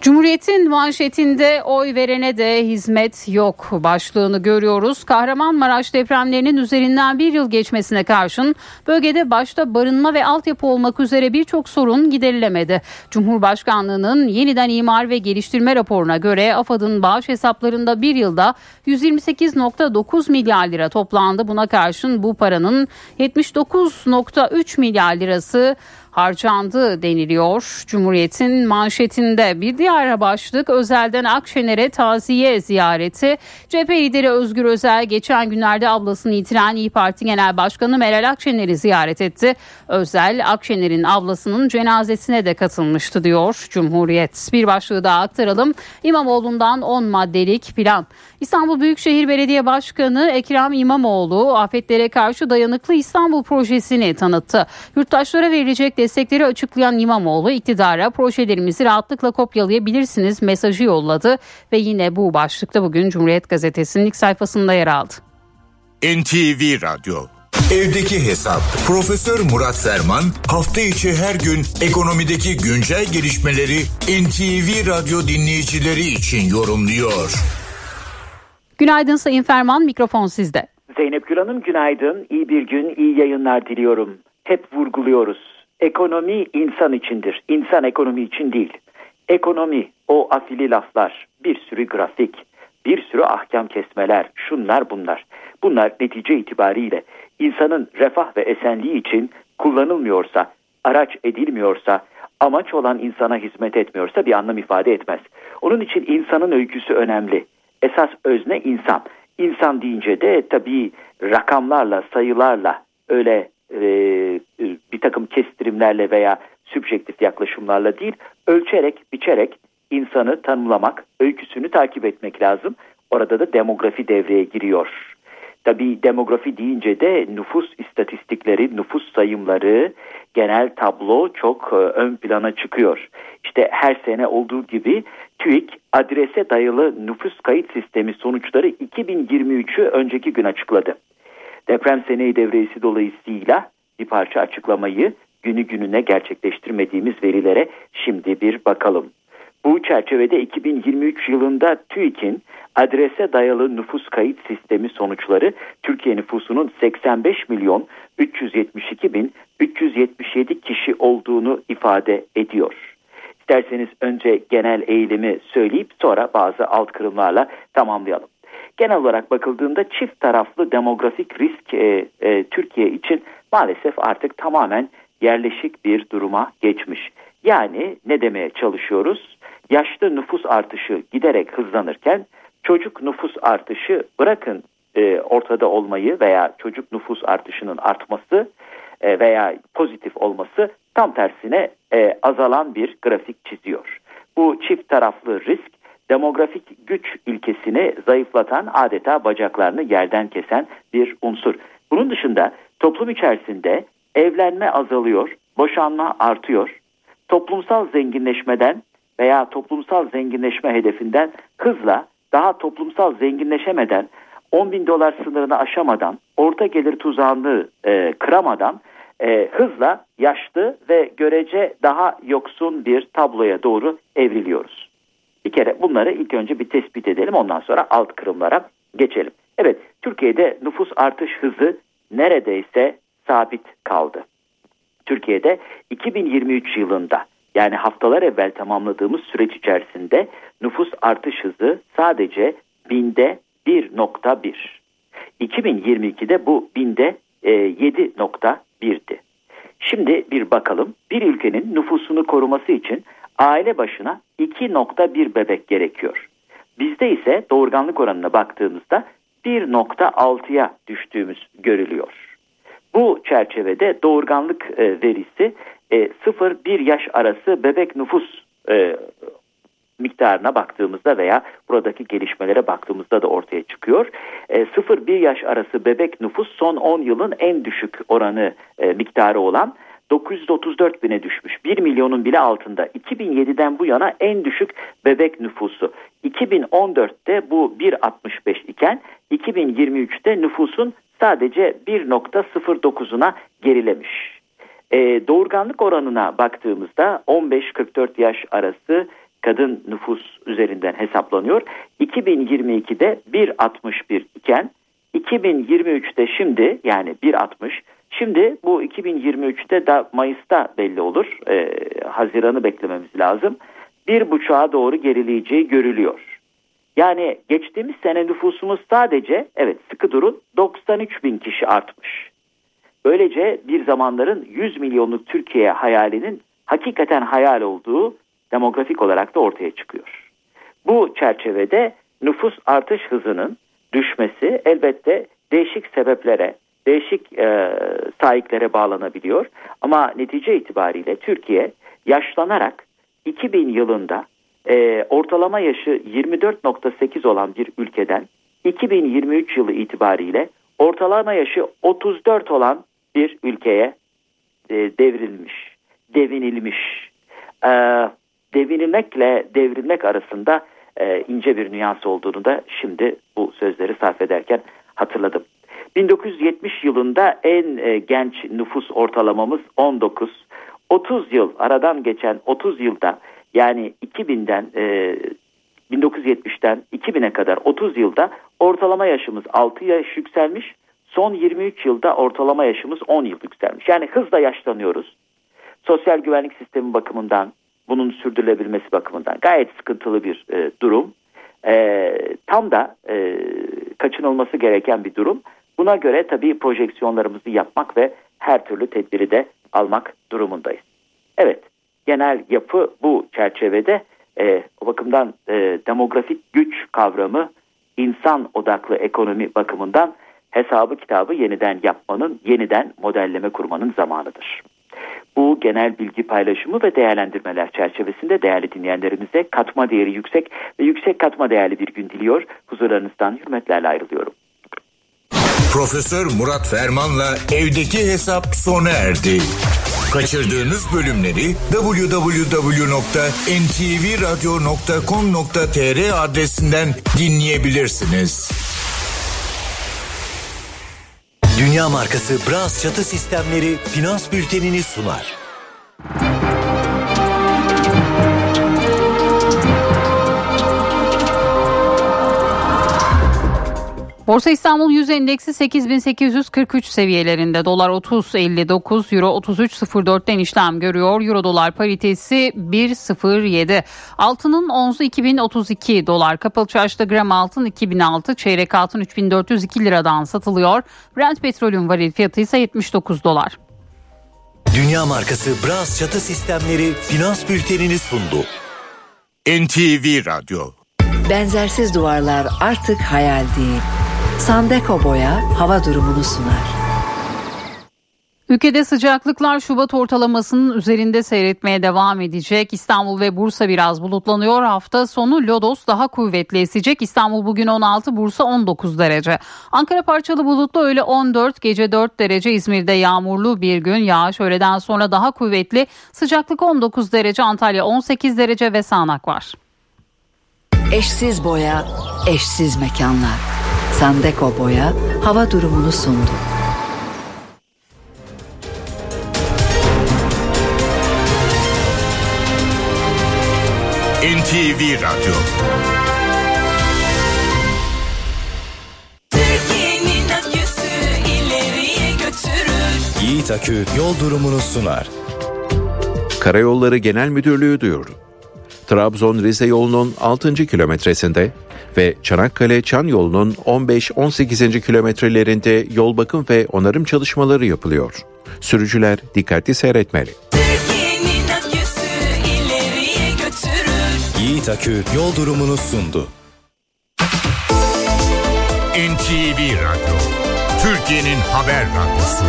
Cumhuriyet'in manşetinde oy verene de hizmet yok başlığını görüyoruz. Kahramanmaraş depremlerinin üzerinden bir yıl geçmesine karşın bölgede başta barınma ve altyapı olmak üzere birçok sorun giderilemedi. Cumhurbaşkanlığı'nın yeniden imar ve geliştirme raporuna göre AFAD'ın bağış hesaplarında bir yılda yüz yirmi sekiz virgül dokuz milyar lira toplandı. Buna karşın bu paranın yetmiş dokuz virgül üç milyar lirası harcandı deniliyor Cumhuriyet'in manşetinde. Bir diğer başlık, Özel'den Akşener'e taziye ziyareti. C H P lideri Özgür Özel geçen günlerde ablasını yitiren İyi Parti Genel Başkanı Meral Akşener'i ziyaret etti. Özel, Akşener'in ablasının cenazesine de katılmıştı diyor Cumhuriyet. Bir başlığı daha aktaralım. İmamoğlu'ndan on maddelik plan. İstanbul Büyükşehir Belediye Başkanı Ekrem İmamoğlu afetlere karşı dayanıklı İstanbul projesini tanıttı. Yurttaşlara verilecek destekleri açıklayan İmamoğlu, iktidara projelerimizi rahatlıkla kopyalayabilirsiniz mesajı yolladı ve yine bu başlıkta bugün Cumhuriyet Gazetesi'nin ilk sayfasında yer aldı. N T V Radyo Evdeki Hesap. Profesör Murat Ferman hafta içi her gün ekonomideki güncel gelişmeleri N T V Radyo dinleyicileri için yorumluyor. Günaydın Sayın Ferman, mikrofon sizde. Zeynep Gül Hanım günaydın, iyi bir gün, iyi yayınlar diliyorum. Hep vurguluyoruz. Ekonomi insan içindir. İnsan ekonomi için değil. Ekonomi, o afili laflar, bir sürü grafik, bir sürü ahkam kesmeler, şunlar bunlar. Bunlar netice itibariyle insanın refah ve esenliği için kullanılmıyorsa, araç edilmiyorsa, amaç olan insana hizmet etmiyorsa bir anlam ifade etmez. Onun için insanın öyküsü önemli. Esas özne insan. İnsan deyince de tabii rakamlarla, sayılarla öyle Ee, bir takım kestirimlerle veya sübjektif yaklaşımlarla değil, ölçerek, biçerek insanı tanımlamak, öyküsünü takip etmek lazım. Orada da demografi devreye giriyor. Tabii demografi deyince de nüfus istatistikleri, nüfus sayımları, genel tablo çok ön plana çıkıyor. İşte her sene olduğu gibi TÜİK adrese dayalı nüfus kayıt sistemi sonuçları iki bin yirmi üçü önceki gün açıkladı. Deprem seneyi devresi dolayısıyla bir parça açıklamayı günü gününe gerçekleştirmediğimiz verilere şimdi bir bakalım. Bu çerçevede iki bin yirmi üç yılında TÜİK'in adrese dayalı nüfus kayıt sistemi sonuçları Türkiye nüfusunun seksen beş milyon üç yüz yetmiş iki bin üç yüz yetmiş yedi kişi olduğunu ifade ediyor. İsterseniz önce genel eğilimi söyleyip sonra bazı alt kırımlarla tamamlayalım. Genel olarak bakıldığında çift taraflı demografik risk e, e, Türkiye için maalesef artık tamamen yerleşik bir duruma geçmiş. Yani ne demeye çalışıyoruz? Yaşlı nüfus artışı giderek hızlanırken çocuk nüfus artışı bırakın e, ortada olmayı veya çocuk nüfus artışının artması e, veya pozitif olması tam tersine e, azalan bir grafik çiziyor. Bu çift taraflı risk demografik güç ilkesini zayıflatan adeta bacaklarını yerden kesen bir unsur. Bunun dışında toplum içerisinde evlenme azalıyor, boşanma artıyor. Toplumsal zenginleşmeden veya toplumsal zenginleşme hedefinden hızla daha toplumsal zenginleşemeden, on bin dolar sınırını aşamadan, orta gelir tuzağını e, kıramadan e, hızla yaşlı ve görece daha yoksun bir tabloya doğru evriliyoruz. Bir kere bunları ilk önce bir tespit edelim, ondan sonra alt kırımlara geçelim. Evet, Türkiye'de nüfus artış hızı neredeyse sabit kaldı. Türkiye'de iki bin yirmi üç yılında, yani haftalar evvel tamamladığımız süreç içerisinde nüfus artış hızı sadece binde bir nokta bir. iki bin yirmi ikide bu binde yedi nokta birdi. Şimdi bir bakalım, bir ülkenin nüfusunu koruması için aile başına iki nokta bir bebek gerekiyor. Bizde ise doğurganlık oranına baktığımızda bir nokta altıya düştüğümüz görülüyor. Bu çerçevede doğurganlık verisi sıfır bir yaş arası bebek nüfus miktarına baktığımızda veya buradaki gelişmelere baktığımızda da ortaya çıkıyor. sıfır bir yaş arası bebek nüfus son on yılın en düşük oranı miktarı olan dokuz yüz otuz dört bine düşmüş. bir milyonun bile altında. iki bin yediden bu yana en düşük bebek nüfusu. iki bin on dörtte bu bir virgül altmış beş iken iki bin yirmi üçte nüfusun sadece bir virgül sıfır dokuzuna gerilemiş. E, doğurganlık oranına baktığımızda on beş kırk dört yaş arası kadın nüfus üzerinden hesaplanıyor. iki bin yirmi ikide bir virgül altmış bir iken iki bin yirmi üçte şimdi, yani bir virgül altmış, şimdi bu iki bin yirmi üçte de Mayıs'ta belli olur. E, Haziran'ı beklememiz lazım. bir virgül beşe doğru gerileyeceği görülüyor. Yani geçtiğimiz sene nüfusumuz sadece, evet sıkı durun, doksan üç bin kişi artmış. Böylece bir zamanların yüz milyonluk Türkiye hayalinin hakikaten hayal olduğu demografik olarak da ortaya çıkıyor. Bu çerçevede nüfus artış hızının düşmesi elbette değişik sebeplere, değişik e, sahiklere bağlanabiliyor. Ama netice itibariyle Türkiye yaşlanarak iki bin yılında E, ortalama yaşı yirmi dört nokta sekiz olan bir ülkeden iki bin yirmi üç yılı itibariyle ortalama yaşı otuz dört olan bir ülkeye e, devrilmiş, devinilmiş. E, devinilmekle devrilmek arasında e, ince bir nüans olduğunu da şimdi bu sözleri sarf ederken hatırladım. bin dokuz yüz yetmiş yılında en e, genç nüfus ortalamamız on dokuz. otuz yıl aradan geçen otuz yılda, yani iki binden e, bin dokuz yüz yetmişten iki bine kadar otuz yılda ortalama yaşımız altı yaş yükselmiş. Son yirmi üç yılda ortalama yaşımız on yıl yükselmiş. Yani hızla yaşlanıyoruz. Sosyal güvenlik sistemi bakımından, bunun sürdürülebilmesi bakımından gayet sıkıntılı bir e, durum. E, tam da e, kaçınılması gereken bir durum. Buna göre tabii projeksiyonlarımızı yapmak ve her türlü tedbiri de almak durumundayız. Evet. Genel yapı bu çerçevede. E, o bakımdan e, demografik güç kavramı insan odaklı ekonomi bakımından hesabı kitabı yeniden yapmanın, yeniden modelleme kurmanın zamanıdır. Bu genel bilgi paylaşımı ve değerlendirmeler çerçevesinde değerli dinleyenlerimize katma değeri yüksek ve yüksek katma değerli bir gün diliyor. Huzurlarınızdan hürmetlerle ayrılıyorum. Profesör Murat Ferman'la evdeki hesap sona erdi. Kaçırdığınız bölümleri double-u double-u double-u nokta en ti vi radyo nokta com nokta ti ar adresinden dinleyebilirsiniz. Dünya markası Brass Çatı Sistemleri finans bültenini sunar. Borsa İstanbul yüz endeksi sekiz bin sekiz yüz kırk üç seviyelerinde, dolar otuz virgül elli dokuz, euro otuz üç virgül sıfır dörtten işlem görüyor. Euro dolar paritesi bir virgül sıfır yedi. Altının onzu iki bin otuz iki dolar. Kapalı çarşıda gram altın iki bin altı, çeyrek altın üç bin dört yüz iki liradan satılıyor. Brent petrolün varil fiyatı ise yetmiş dokuz dolar. Dünya markası Brass Çatı Sistemleri finans bültenini sundu. N T V Radyo. Benzersiz duvarlar artık hayal değil. Sandeko Boya hava durumunu sunar. Ülkede sıcaklıklar Şubat ortalamasının üzerinde seyretmeye devam edecek. İstanbul ve Bursa biraz bulutlanıyor. Hafta sonu lodos daha kuvvetli esecek. İstanbul bugün on altı, Bursa on dokuz derece. Ankara parçalı bulutlu, öğle on dört, gece dört derece. İzmir'de yağmurlu bir gün, yağış öğleden sonra daha kuvvetli. Sıcaklık on dokuz derece, Antalya on sekiz derece ve sağanak var. Eşsiz boya, eşsiz mekanlar. Sandeko Boya hava durumunu sundu. N T V Radyo. Türkiye'nin aküsü ileriye götürür. Yiğit Akü yol durumunu sunar. Karayolları Genel Müdürlüğü duyurdu. Trabzon-Rize yolunun altıncı kilometresinde ve Çanakkale-Çan yolunun on beş on sekizinci kilometrelerinde yol bakım ve onarım çalışmaları yapılıyor. Sürücüler dikkatli seyretmeli. Yiğit Akü yol durumunu sundu. N T V Radyo, Türkiye'nin haber radyosu.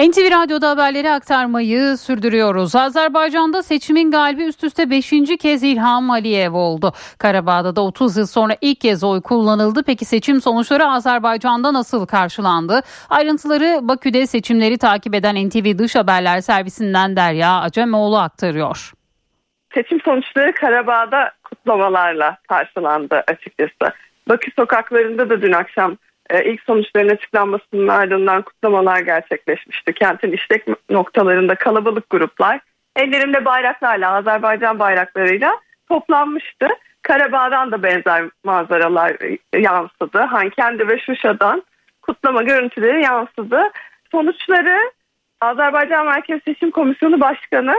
N T V Radyo'da haberleri aktarmayı sürdürüyoruz. Azerbaycan'da seçimin galibi üst üste beşinci kez İlham Aliyev oldu. Karabağ'da da otuz yıl sonra ilk kez oy kullanıldı. Peki seçim sonuçları Azerbaycan'da nasıl karşılandı? Ayrıntıları Bakü'de seçimleri takip eden N T V Dış Haberler Servisinden Derya Acemoğlu aktarıyor. Seçim sonuçları Karabağ'da kutlamalarla karşılandı açıkçası. Bakü sokaklarında da dün akşam İlk sonuçların açıklanmasının ardından kutlamalar gerçekleşmişti. Kentin işlek noktalarında kalabalık gruplar ellerinde bayraklarla, Azerbaycan bayraklarıyla toplanmıştı. Karabağ'dan da benzer manzaralar yansıdı. Hankendi ve Şuşa'dan kutlama görüntüleri yansıdı. Sonuçları Azerbaycan Merkez Seçim Komisyonu Başkanı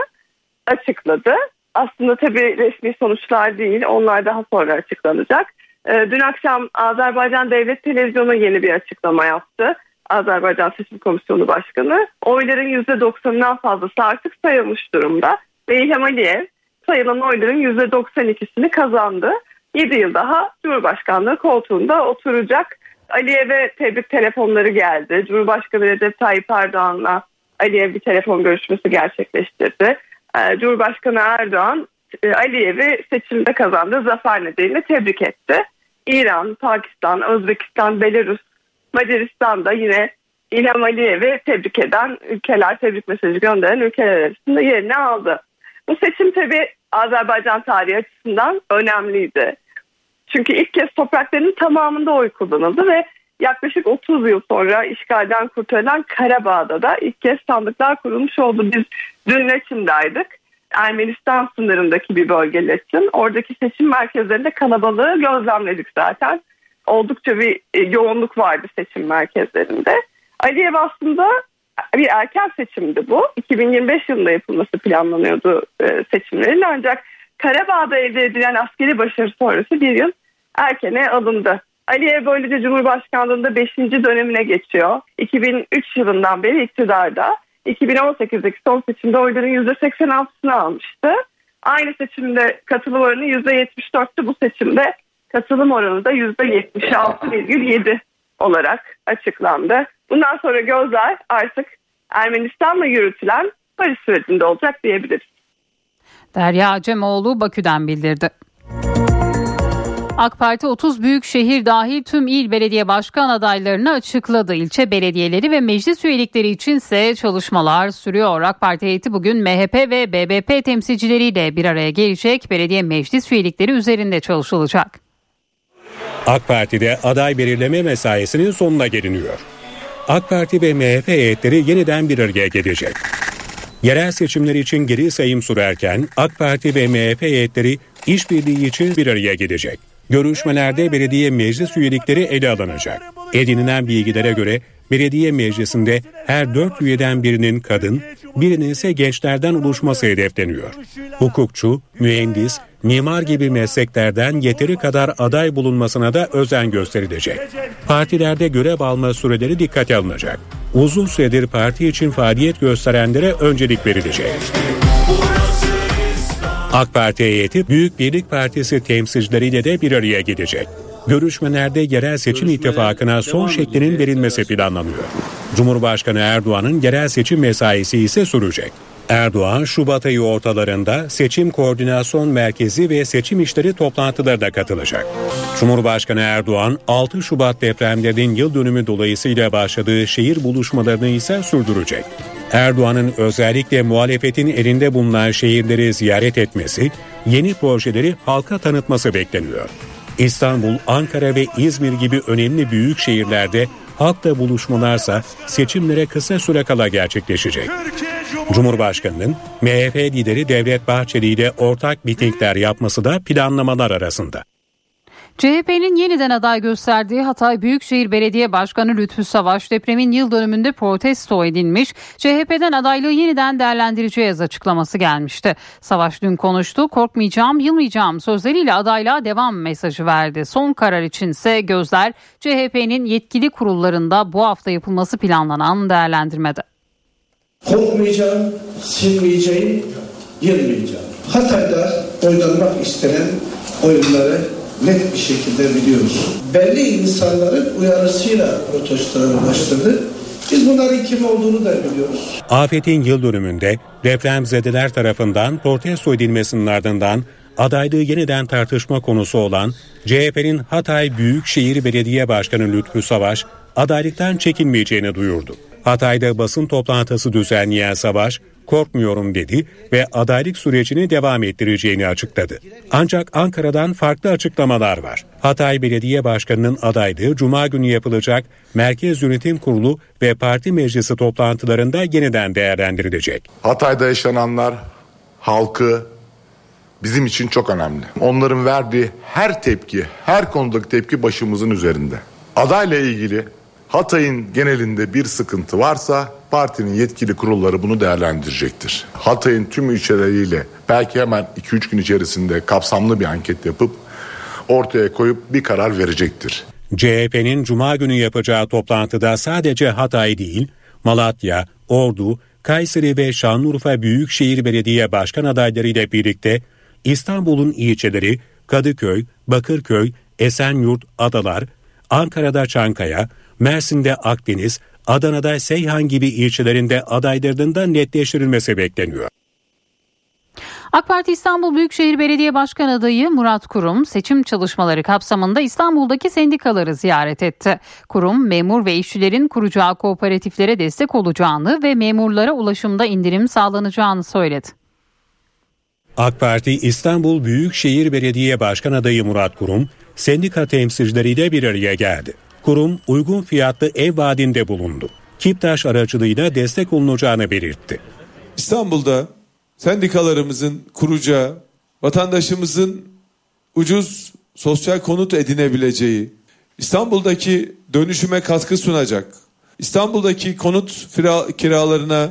açıkladı. Aslında tabii resmi sonuçlar değil, onlar daha sonra açıklanacak. Dün akşam Azerbaycan Devlet Televizyonu yeni bir açıklama yaptı. Azerbaycan Seçim Komisyonu Başkanı, oyların yüzde doksanından fazlası artık sayılmış durumda ve İlham Aliyev sayılan oyların yüzde doksan ikisini kazandı. yedi yıl daha Cumhurbaşkanlığı koltuğunda oturacak. Aliyev'e tebrik telefonları geldi. Cumhurbaşkanı Recep Tayyip Erdoğan'la Aliyev bir telefon görüşmesi gerçekleştirdi. Cumhurbaşkanı Erdoğan Aliyev'i seçimde kazandığı zafer nedeniyle tebrik etti. İran, Pakistan, Özbekistan, Belarus, Macaristan da yine İlham Aliyev'i tebrik eden ülkeler, tebrik mesajı gönderen ülkeler arasında yerini aldı. Bu seçim tabii Azerbaycan tarihi açısından önemliydi. Çünkü ilk kez topraklarının tamamında oy kullanıldı ve yaklaşık otuz yıl sonra işgalden kurtarılan Karabağ'da da ilk kez sandıklar kurulmuş oldu. Biz dün Laçin'daydık. Ermenistan sınırındaki bir bölge Laçin. Oradaki seçim merkezlerinde kalabalığı gözlemledik zaten. Oldukça bir yoğunluk vardı seçim merkezlerinde. Aliyev aslında bir erken seçimdi bu. iki bin yirmi beş yılında yapılması planlanıyordu seçimlerin. Ancak Karabağ'da elde edilen askeri başarı sonrası bir yıl erkene alındı. Aliyev böylece Cumhurbaşkanlığında beşinci dönemine geçiyor. iki bin üç yılından beri iktidarda. iki bin on sekizdeki son seçimde oyların yüzde seksen altısını almıştı. Aynı seçimde katılım oranı yüzde yetmiş dörttü. Bu seçimde katılım oranı da yüzde yetmiş altı virgül yedi olarak açıklandı. Bundan sonra gözler artık Ermenistan'la yürütülen barış sürecinde olacak diyebiliriz. Derya Acemoğlu Bakü'den bildirdi. AK Parti otuz büyük şehir dahil tüm il belediye başkan adaylarını açıkladı. İlçe belediyeleri ve meclis üyelikleri içinse çalışmalar sürüyor. AK Parti heyeti bugün M H P ve B B P temsilcileriyle bir araya gelecek. Belediye meclis üyelikleri üzerinde çalışılacak. AK Parti'de aday belirleme mesaisinin sonuna geliniyor. AK Parti ve M H P heyetleri yeniden bir araya gelecek. Yerel seçimler için geri sayım sürerken AK Parti ve M H P heyetleri işbirliği için bir araya gelecek. Görüşmelerde belediye meclis üyelikleri ele alınacak. Edinilen bilgilere göre belediye meclisinde her dört üyeden birinin kadın, birinin ise gençlerden oluşması hedefleniyor. Hukukçu, mühendis, mimar gibi mesleklerden yeteri kadar aday bulunmasına da özen gösterilecek. Partilerde görev alma süreleri dikkate alınacak. Uzun süredir parti için faaliyet gösterenlere öncelik verilecek. AK Parti heyeti Büyük Birlik Partisi temsilcileriyle de bir araya gelecek. Görüşmelerde yerel seçim ittifakına son şeklinin verilmesi planlanıyor. Cumhurbaşkanı Erdoğan'ın yerel seçim mesaisi ise sürecek. Erdoğan, Şubat ayı ortalarında Seçim Koordinasyon Merkezi ve seçim işleri toplantılarına katılacak. Cumhurbaşkanı Erdoğan, altı Şubat depremlerinin yıl dönümü dolayısıyla başladığı şehir buluşmalarını ise sürdürecek. Erdoğan'ın özellikle muhalefetin elinde bulunan şehirleri ziyaret etmesi, yeni projeleri halka tanıtması bekleniyor. İstanbul, Ankara ve İzmir gibi önemli büyük şehirlerde halkla buluşmalarsa seçimlere kısa süre kala gerçekleşecek. Cumhurbaşkanının M H P lideri Devlet Bahçeli ile ortak mitingler yapması da planlamalar arasında. C H P'nin yeniden aday gösterdiği Hatay Büyükşehir Belediye Başkanı Lütfü Savaş depremin yıl dönümünde protesto edilmiş, C H P'den adaylığı yeniden değerlendireceğiz açıklaması gelmişti. Savaş dün konuştu, korkmayacağım, yılmayacağım sözleriyle adaylığa devam mesajı verdi. Son karar içinse gözler C H P'nin yetkili kurullarında bu hafta yapılması planlanan değerlendirmede. Korkmayacağım, silmeyeceğim, yılmayacağım. Hatay'da oynanmak istenen oyunları net bir şekilde biliyoruz. Belli insanların uyarısıyla protestoları başladı. Biz bunların kim olduğunu da biliyoruz. Afetin yıl dönümünde depremzedeler tarafından protesto edilmesinin ardından adaylığı yeniden tartışma konusu olan C H P'nin Hatay Büyükşehir Belediye Başkanı Lütfü Savaş adaylıktan çekinmeyeceğini duyurdu. Hatay'da basın toplantısı düzenleyen Savaş, korkmuyorum dedi ve adaylık sürecini devam ettireceğini açıkladı. Ancak Ankara'dan farklı açıklamalar var. Hatay Belediye Başkanı'nın adaylığı Cuma günü yapılacak Merkez Yönetim Kurulu ve Parti Meclisi toplantılarında yeniden değerlendirilecek. Hatay'da yaşananlar halkı bizim için çok önemli. Onların verdiği her tepki, her konudaki tepki başımızın üzerinde. Adayla ilgili Hatay'ın genelinde bir sıkıntı varsa partinin yetkili kurulları bunu değerlendirecektir. Hatay'ın tüm ilçeleriyle belki hemen iki üç gün içerisinde kapsamlı bir anket yapıp ortaya koyup bir karar verecektir. C H P'nin Cuma günü yapacağı toplantıda sadece Hatay değil, Malatya, Ordu, Kayseri ve Şanlıurfa Büyükşehir Belediye Başkan adayları ile birlikte İstanbul'un ilçeleri Kadıköy, Bakırköy, Esenyurt, Adalar, Ankara'da Çankaya, Mersin'de Akdeniz, Adana'da Seyhan gibi ilçelerinde adaylarının netleştirilmesi bekleniyor. AK Parti İstanbul Büyükşehir Belediye Başkanı adayı Murat Kurum seçim çalışmaları kapsamında İstanbul'daki sendikaları ziyaret etti. Kurum memur ve işçilerin kuracağı kooperatiflere destek olacağını ve memurlara ulaşımda indirim sağlanacağını söyledi. AK Parti İstanbul Büyükşehir Belediye Başkanı adayı Murat Kurum sendika temsilcileriyle bir araya geldi. Kurum uygun fiyatlı ev vaadinde bulundu. Kiptaş aracılığıyla destek olunacağını belirtti. İstanbul'da sendikalarımızın kuracağı, vatandaşımızın ucuz sosyal konut edinebileceği, İstanbul'daki dönüşüme katkı sunacak, İstanbul'daki konut kiralarına,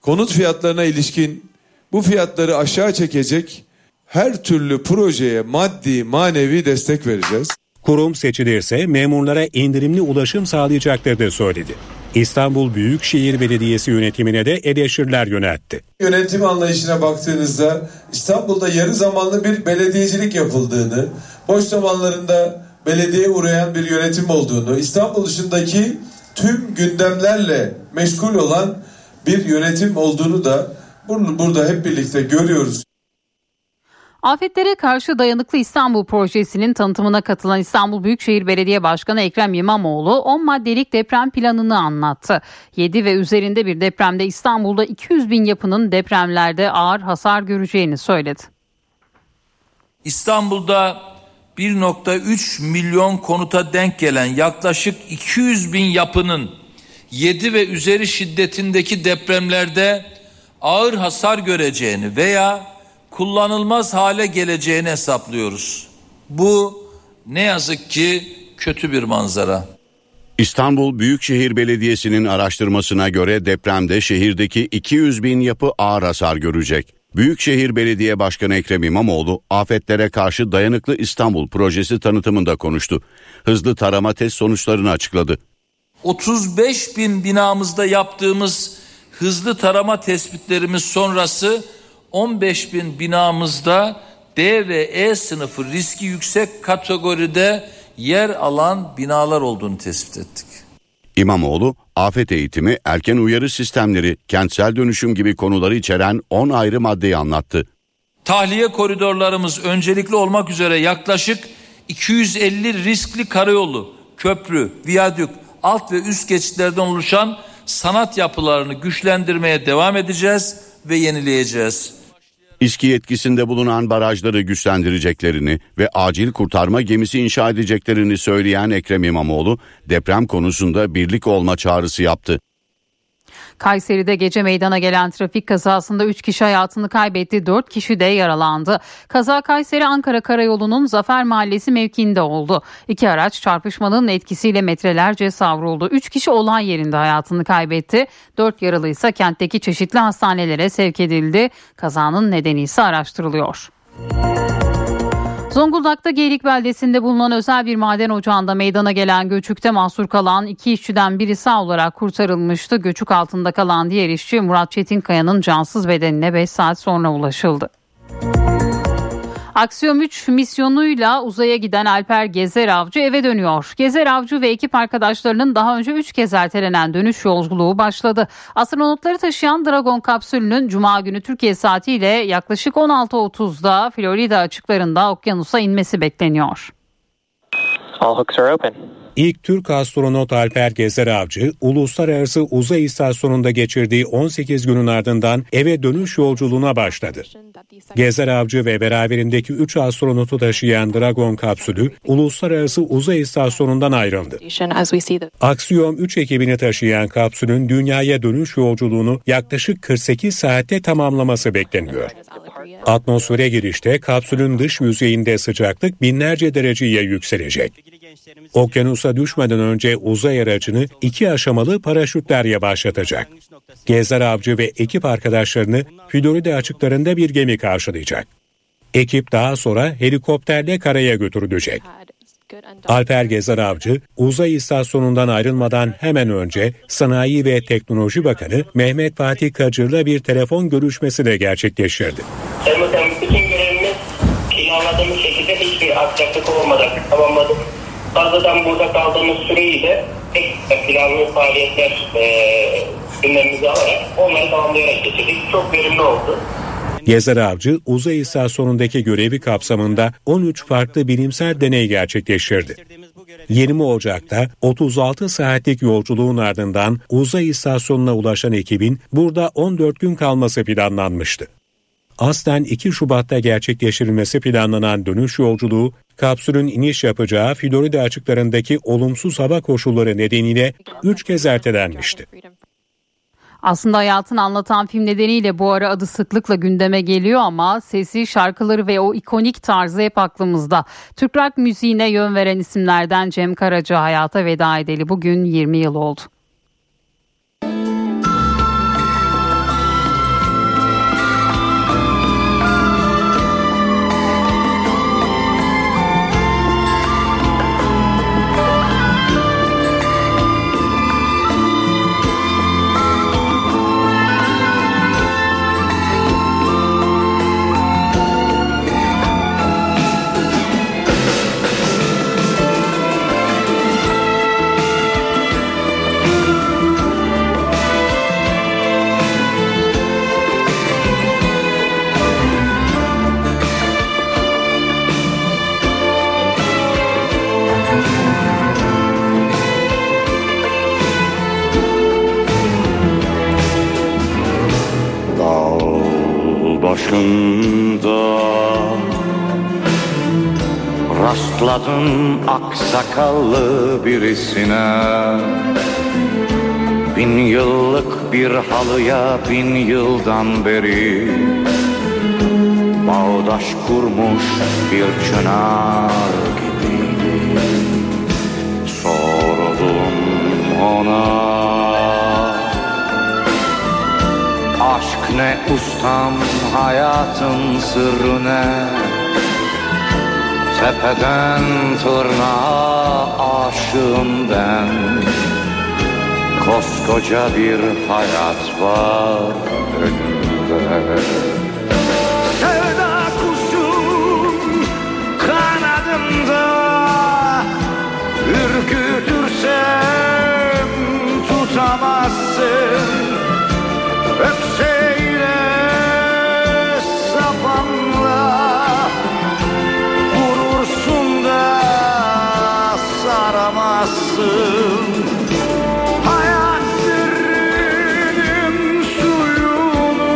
konut fiyatlarına ilişkin bu fiyatları aşağı çekecek her türlü projeye maddi, manevi destek vereceğiz. Kurum seçilirse memurlara indirimli ulaşım sağlayacaklarını söyledi. İstanbul Büyükşehir Belediyesi yönetimine de eleştiriler yöneltti. Yönetim anlayışına baktığınızda İstanbul'da yarı zamanlı bir belediyecilik yapıldığını, boş zamanlarında belediyeye uğrayan bir yönetim olduğunu, İstanbul dışındaki tüm gündemlerle meşgul olan bir yönetim olduğunu da burada hep birlikte görüyoruz. Afetlere karşı dayanıklı İstanbul projesinin tanıtımına katılan İstanbul Büyükşehir Belediye Başkanı Ekrem İmamoğlu on maddelik deprem planını anlattı. yedi ve üzerinde bir depremde İstanbul'da iki yüz bin yapının depremlerde ağır hasar göreceğini söyledi. İstanbul'da bir nokta üç milyon konuta denk gelen yaklaşık iki yüz bin yapının yedi ve üzeri şiddetindeki depremlerde ağır hasar göreceğini veya kullanılmaz hale geleceğini hesaplıyoruz. Bu ne yazık ki kötü bir manzara. İstanbul Büyükşehir Belediyesi'nin araştırmasına göre depremde şehirdeki iki yüz bin yapı ağır hasar görecek. Büyükşehir Belediye Başkanı Ekrem İmamoğlu, afetlere karşı dayanıklı İstanbul projesi tanıtımında konuştu. Hızlı tarama test sonuçlarını açıkladı. otuz beş bin binamızda yaptığımız hızlı tarama tespitlerimiz sonrası on beş bin binamızda D ve E sınıfı riski yüksek kategoride yer alan binalar olduğunu tespit ettik. İmamoğlu, afet eğitimi, erken uyarı sistemleri, kentsel dönüşüm gibi konuları içeren on ayrı maddeyi anlattı. Tahliye koridorlarımız öncelikli olmak üzere yaklaşık iki yüz elli riskli karayolu, köprü, viyadük, alt ve üst geçitlerden oluşan sanat yapılarını güçlendirmeye devam edeceğiz ve yenileyeceğiz. İSKİ yetkisinde bulunan barajları güçlendireceklerini ve acil kurtarma gemisi inşa edeceklerini söyleyen Ekrem İmamoğlu, deprem konusunda birlik olma çağrısı yaptı. Kayseri'de gece meydana gelen trafik kazasında üç kişi hayatını kaybetti, dört kişi de yaralandı. Kaza Kayseri-Ankara Karayolu'nun Zafer Mahallesi mevkiinde oldu. İki araç çarpışmanın etkisiyle metrelerce savruldu. üç kişi olay yerinde hayatını kaybetti. dört yaralı ise kentteki çeşitli hastanelere sevk edildi. Kazanın nedeni ise araştırılıyor. Zonguldak'ta Geylik beldesinde bulunan özel bir maden ocağında meydana gelen göçükte mahsur kalan iki işçiden biri sağ olarak kurtarılmıştı. Göçük altında kalan diğer işçi Murat Çetinkaya'nın cansız bedenine beş saat sonra ulaşıldı. Axiom üç misyonuyla uzaya giden Alper Gezeravcı eve dönüyor. Gezeravcı ve ekip arkadaşlarının daha önce üç kez ertelenen dönüş yolculuğu başladı. Astronotları taşıyan Dragon kapsülünün Cuma günü Türkiye saatiyle yaklaşık on altı otuzda Florida açıklarında okyanusa inmesi bekleniyor. All hooks are open. İlk Türk astronot Alper Gezeravcı, Uluslararası Uzay İstasyonu'nda geçirdiği on sekiz günün ardından eve dönüş yolculuğuna başladı. Gezeravcı ve beraberindeki üç astronotu taşıyan Dragon kapsülü, Uluslararası Uzay İstasyonu'ndan ayrıldı. Axiom üç ekibini taşıyan kapsülün dünyaya dönüş yolculuğunu yaklaşık kırk sekiz saatte tamamlaması bekleniyor. Atmosfere girişte kapsülün dış yüzeyinde sıcaklık binlerce dereceye yükselecek. Okyanusa düşmeden önce uzay aracını iki aşamalı paraşütlerle başlatacak. Gezeravcı ve ekip arkadaşlarını Florida açıklarında bir gemi karşılayacak. Ekip daha sonra helikopterle karaya götürülecek. Alper Gezeravcı, uzay istasyonundan ayrılmadan hemen önce Sanayi ve Teknoloji Bakanı Mehmet Fatih Kacır'la bir telefon görüşmesi de gerçekleştirdi. Sayın bütün görevimiz planladığımız şekilde hiçbir aksaklık olmadan tamamladık. Fazladan burada kaldığımız süreyi de tek planlı faaliyetler gündemimize alarak onları tamamlayarak geçirdik. Çok verimli oldu. Gezeravcı, uzay istasyonundaki görevi kapsamında on üç farklı bilimsel deney gerçekleştirdi. yirmi Ocak'ta otuz altı saatlik yolculuğun ardından uzay istasyonuna ulaşan ekibin burada on dört gün kalması planlanmıştı. Aslen iki Şubat'ta gerçekleştirilmesi planlanan dönüş yolculuğu, kapsülün iniş yapacağı Florida açıklarındaki olumsuz hava koşulları nedeniyle üç kez ertelenmişti. Aslında hayatını anlatan film nedeniyle bu ara adı sıklıkla gündeme geliyor ama sesi, şarkıları ve o ikonik tarzı hep aklımızda. Türk rock müziğine yön veren isimlerden Cem Karaca hayata veda edeli bugün yirmi yıl oldu. başında rastladım aksakallı birisine. Bin yıllık bir halıya bin yıldan beri bağdaş kurmuş bir çınar gibiydi. Sordum ona, aşk ne ustam, hayatın sırrı ne? Tepeden tırnağa aşığım ben. Koskoca bir hayat var önümde. Sevda kuşum kanadımda, ürkütürsem tutamazsın. Öpseyle sapanla vurursun da saramazsın. Hayat sırrının suyunu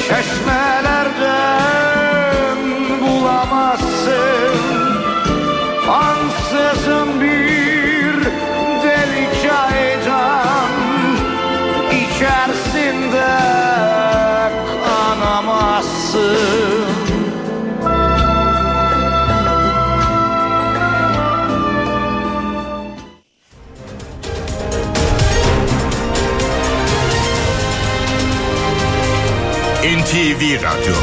çeşmelerden bulamazsın. Ansızın bir deli çaydan İçerisinde kanamazsın. N T V Radyo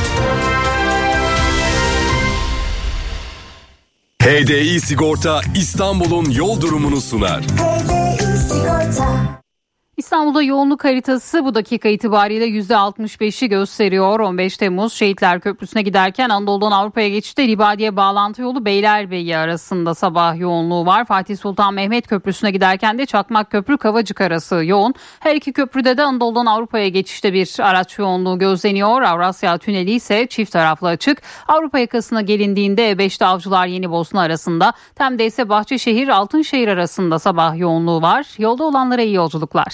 H D İ Sigorta İstanbul'un yol durumunu sunar. H D İ Sigorta. İstanbul'da yoğunluk haritası bu dakika itibariyle yüzde altmış beşi gösteriyor. on beş Temmuz Şehitler Köprüsü'ne giderken Anadolu'dan Avrupa'ya geçişte Ribadiye Bağlantı Yolu Beylerbeyi arasında sabah yoğunluğu var. Fatih Sultan Mehmet Köprüsü'ne giderken de Çakmak Köprü Kavacık arası yoğun. Her iki köprüde de Anadolu'dan Avrupa'ya geçişte bir araç yoğunluğu gözleniyor. Avrasya Tüneli ise çift taraflı açık. Avrupa yakasına gelindiğinde E beşte Avcılar Yenibosna arasında, Tem'de ise Bahçeşehir Altınşehir arasında sabah yoğunluğu var. Yolda olanlara iyi yolculuklar.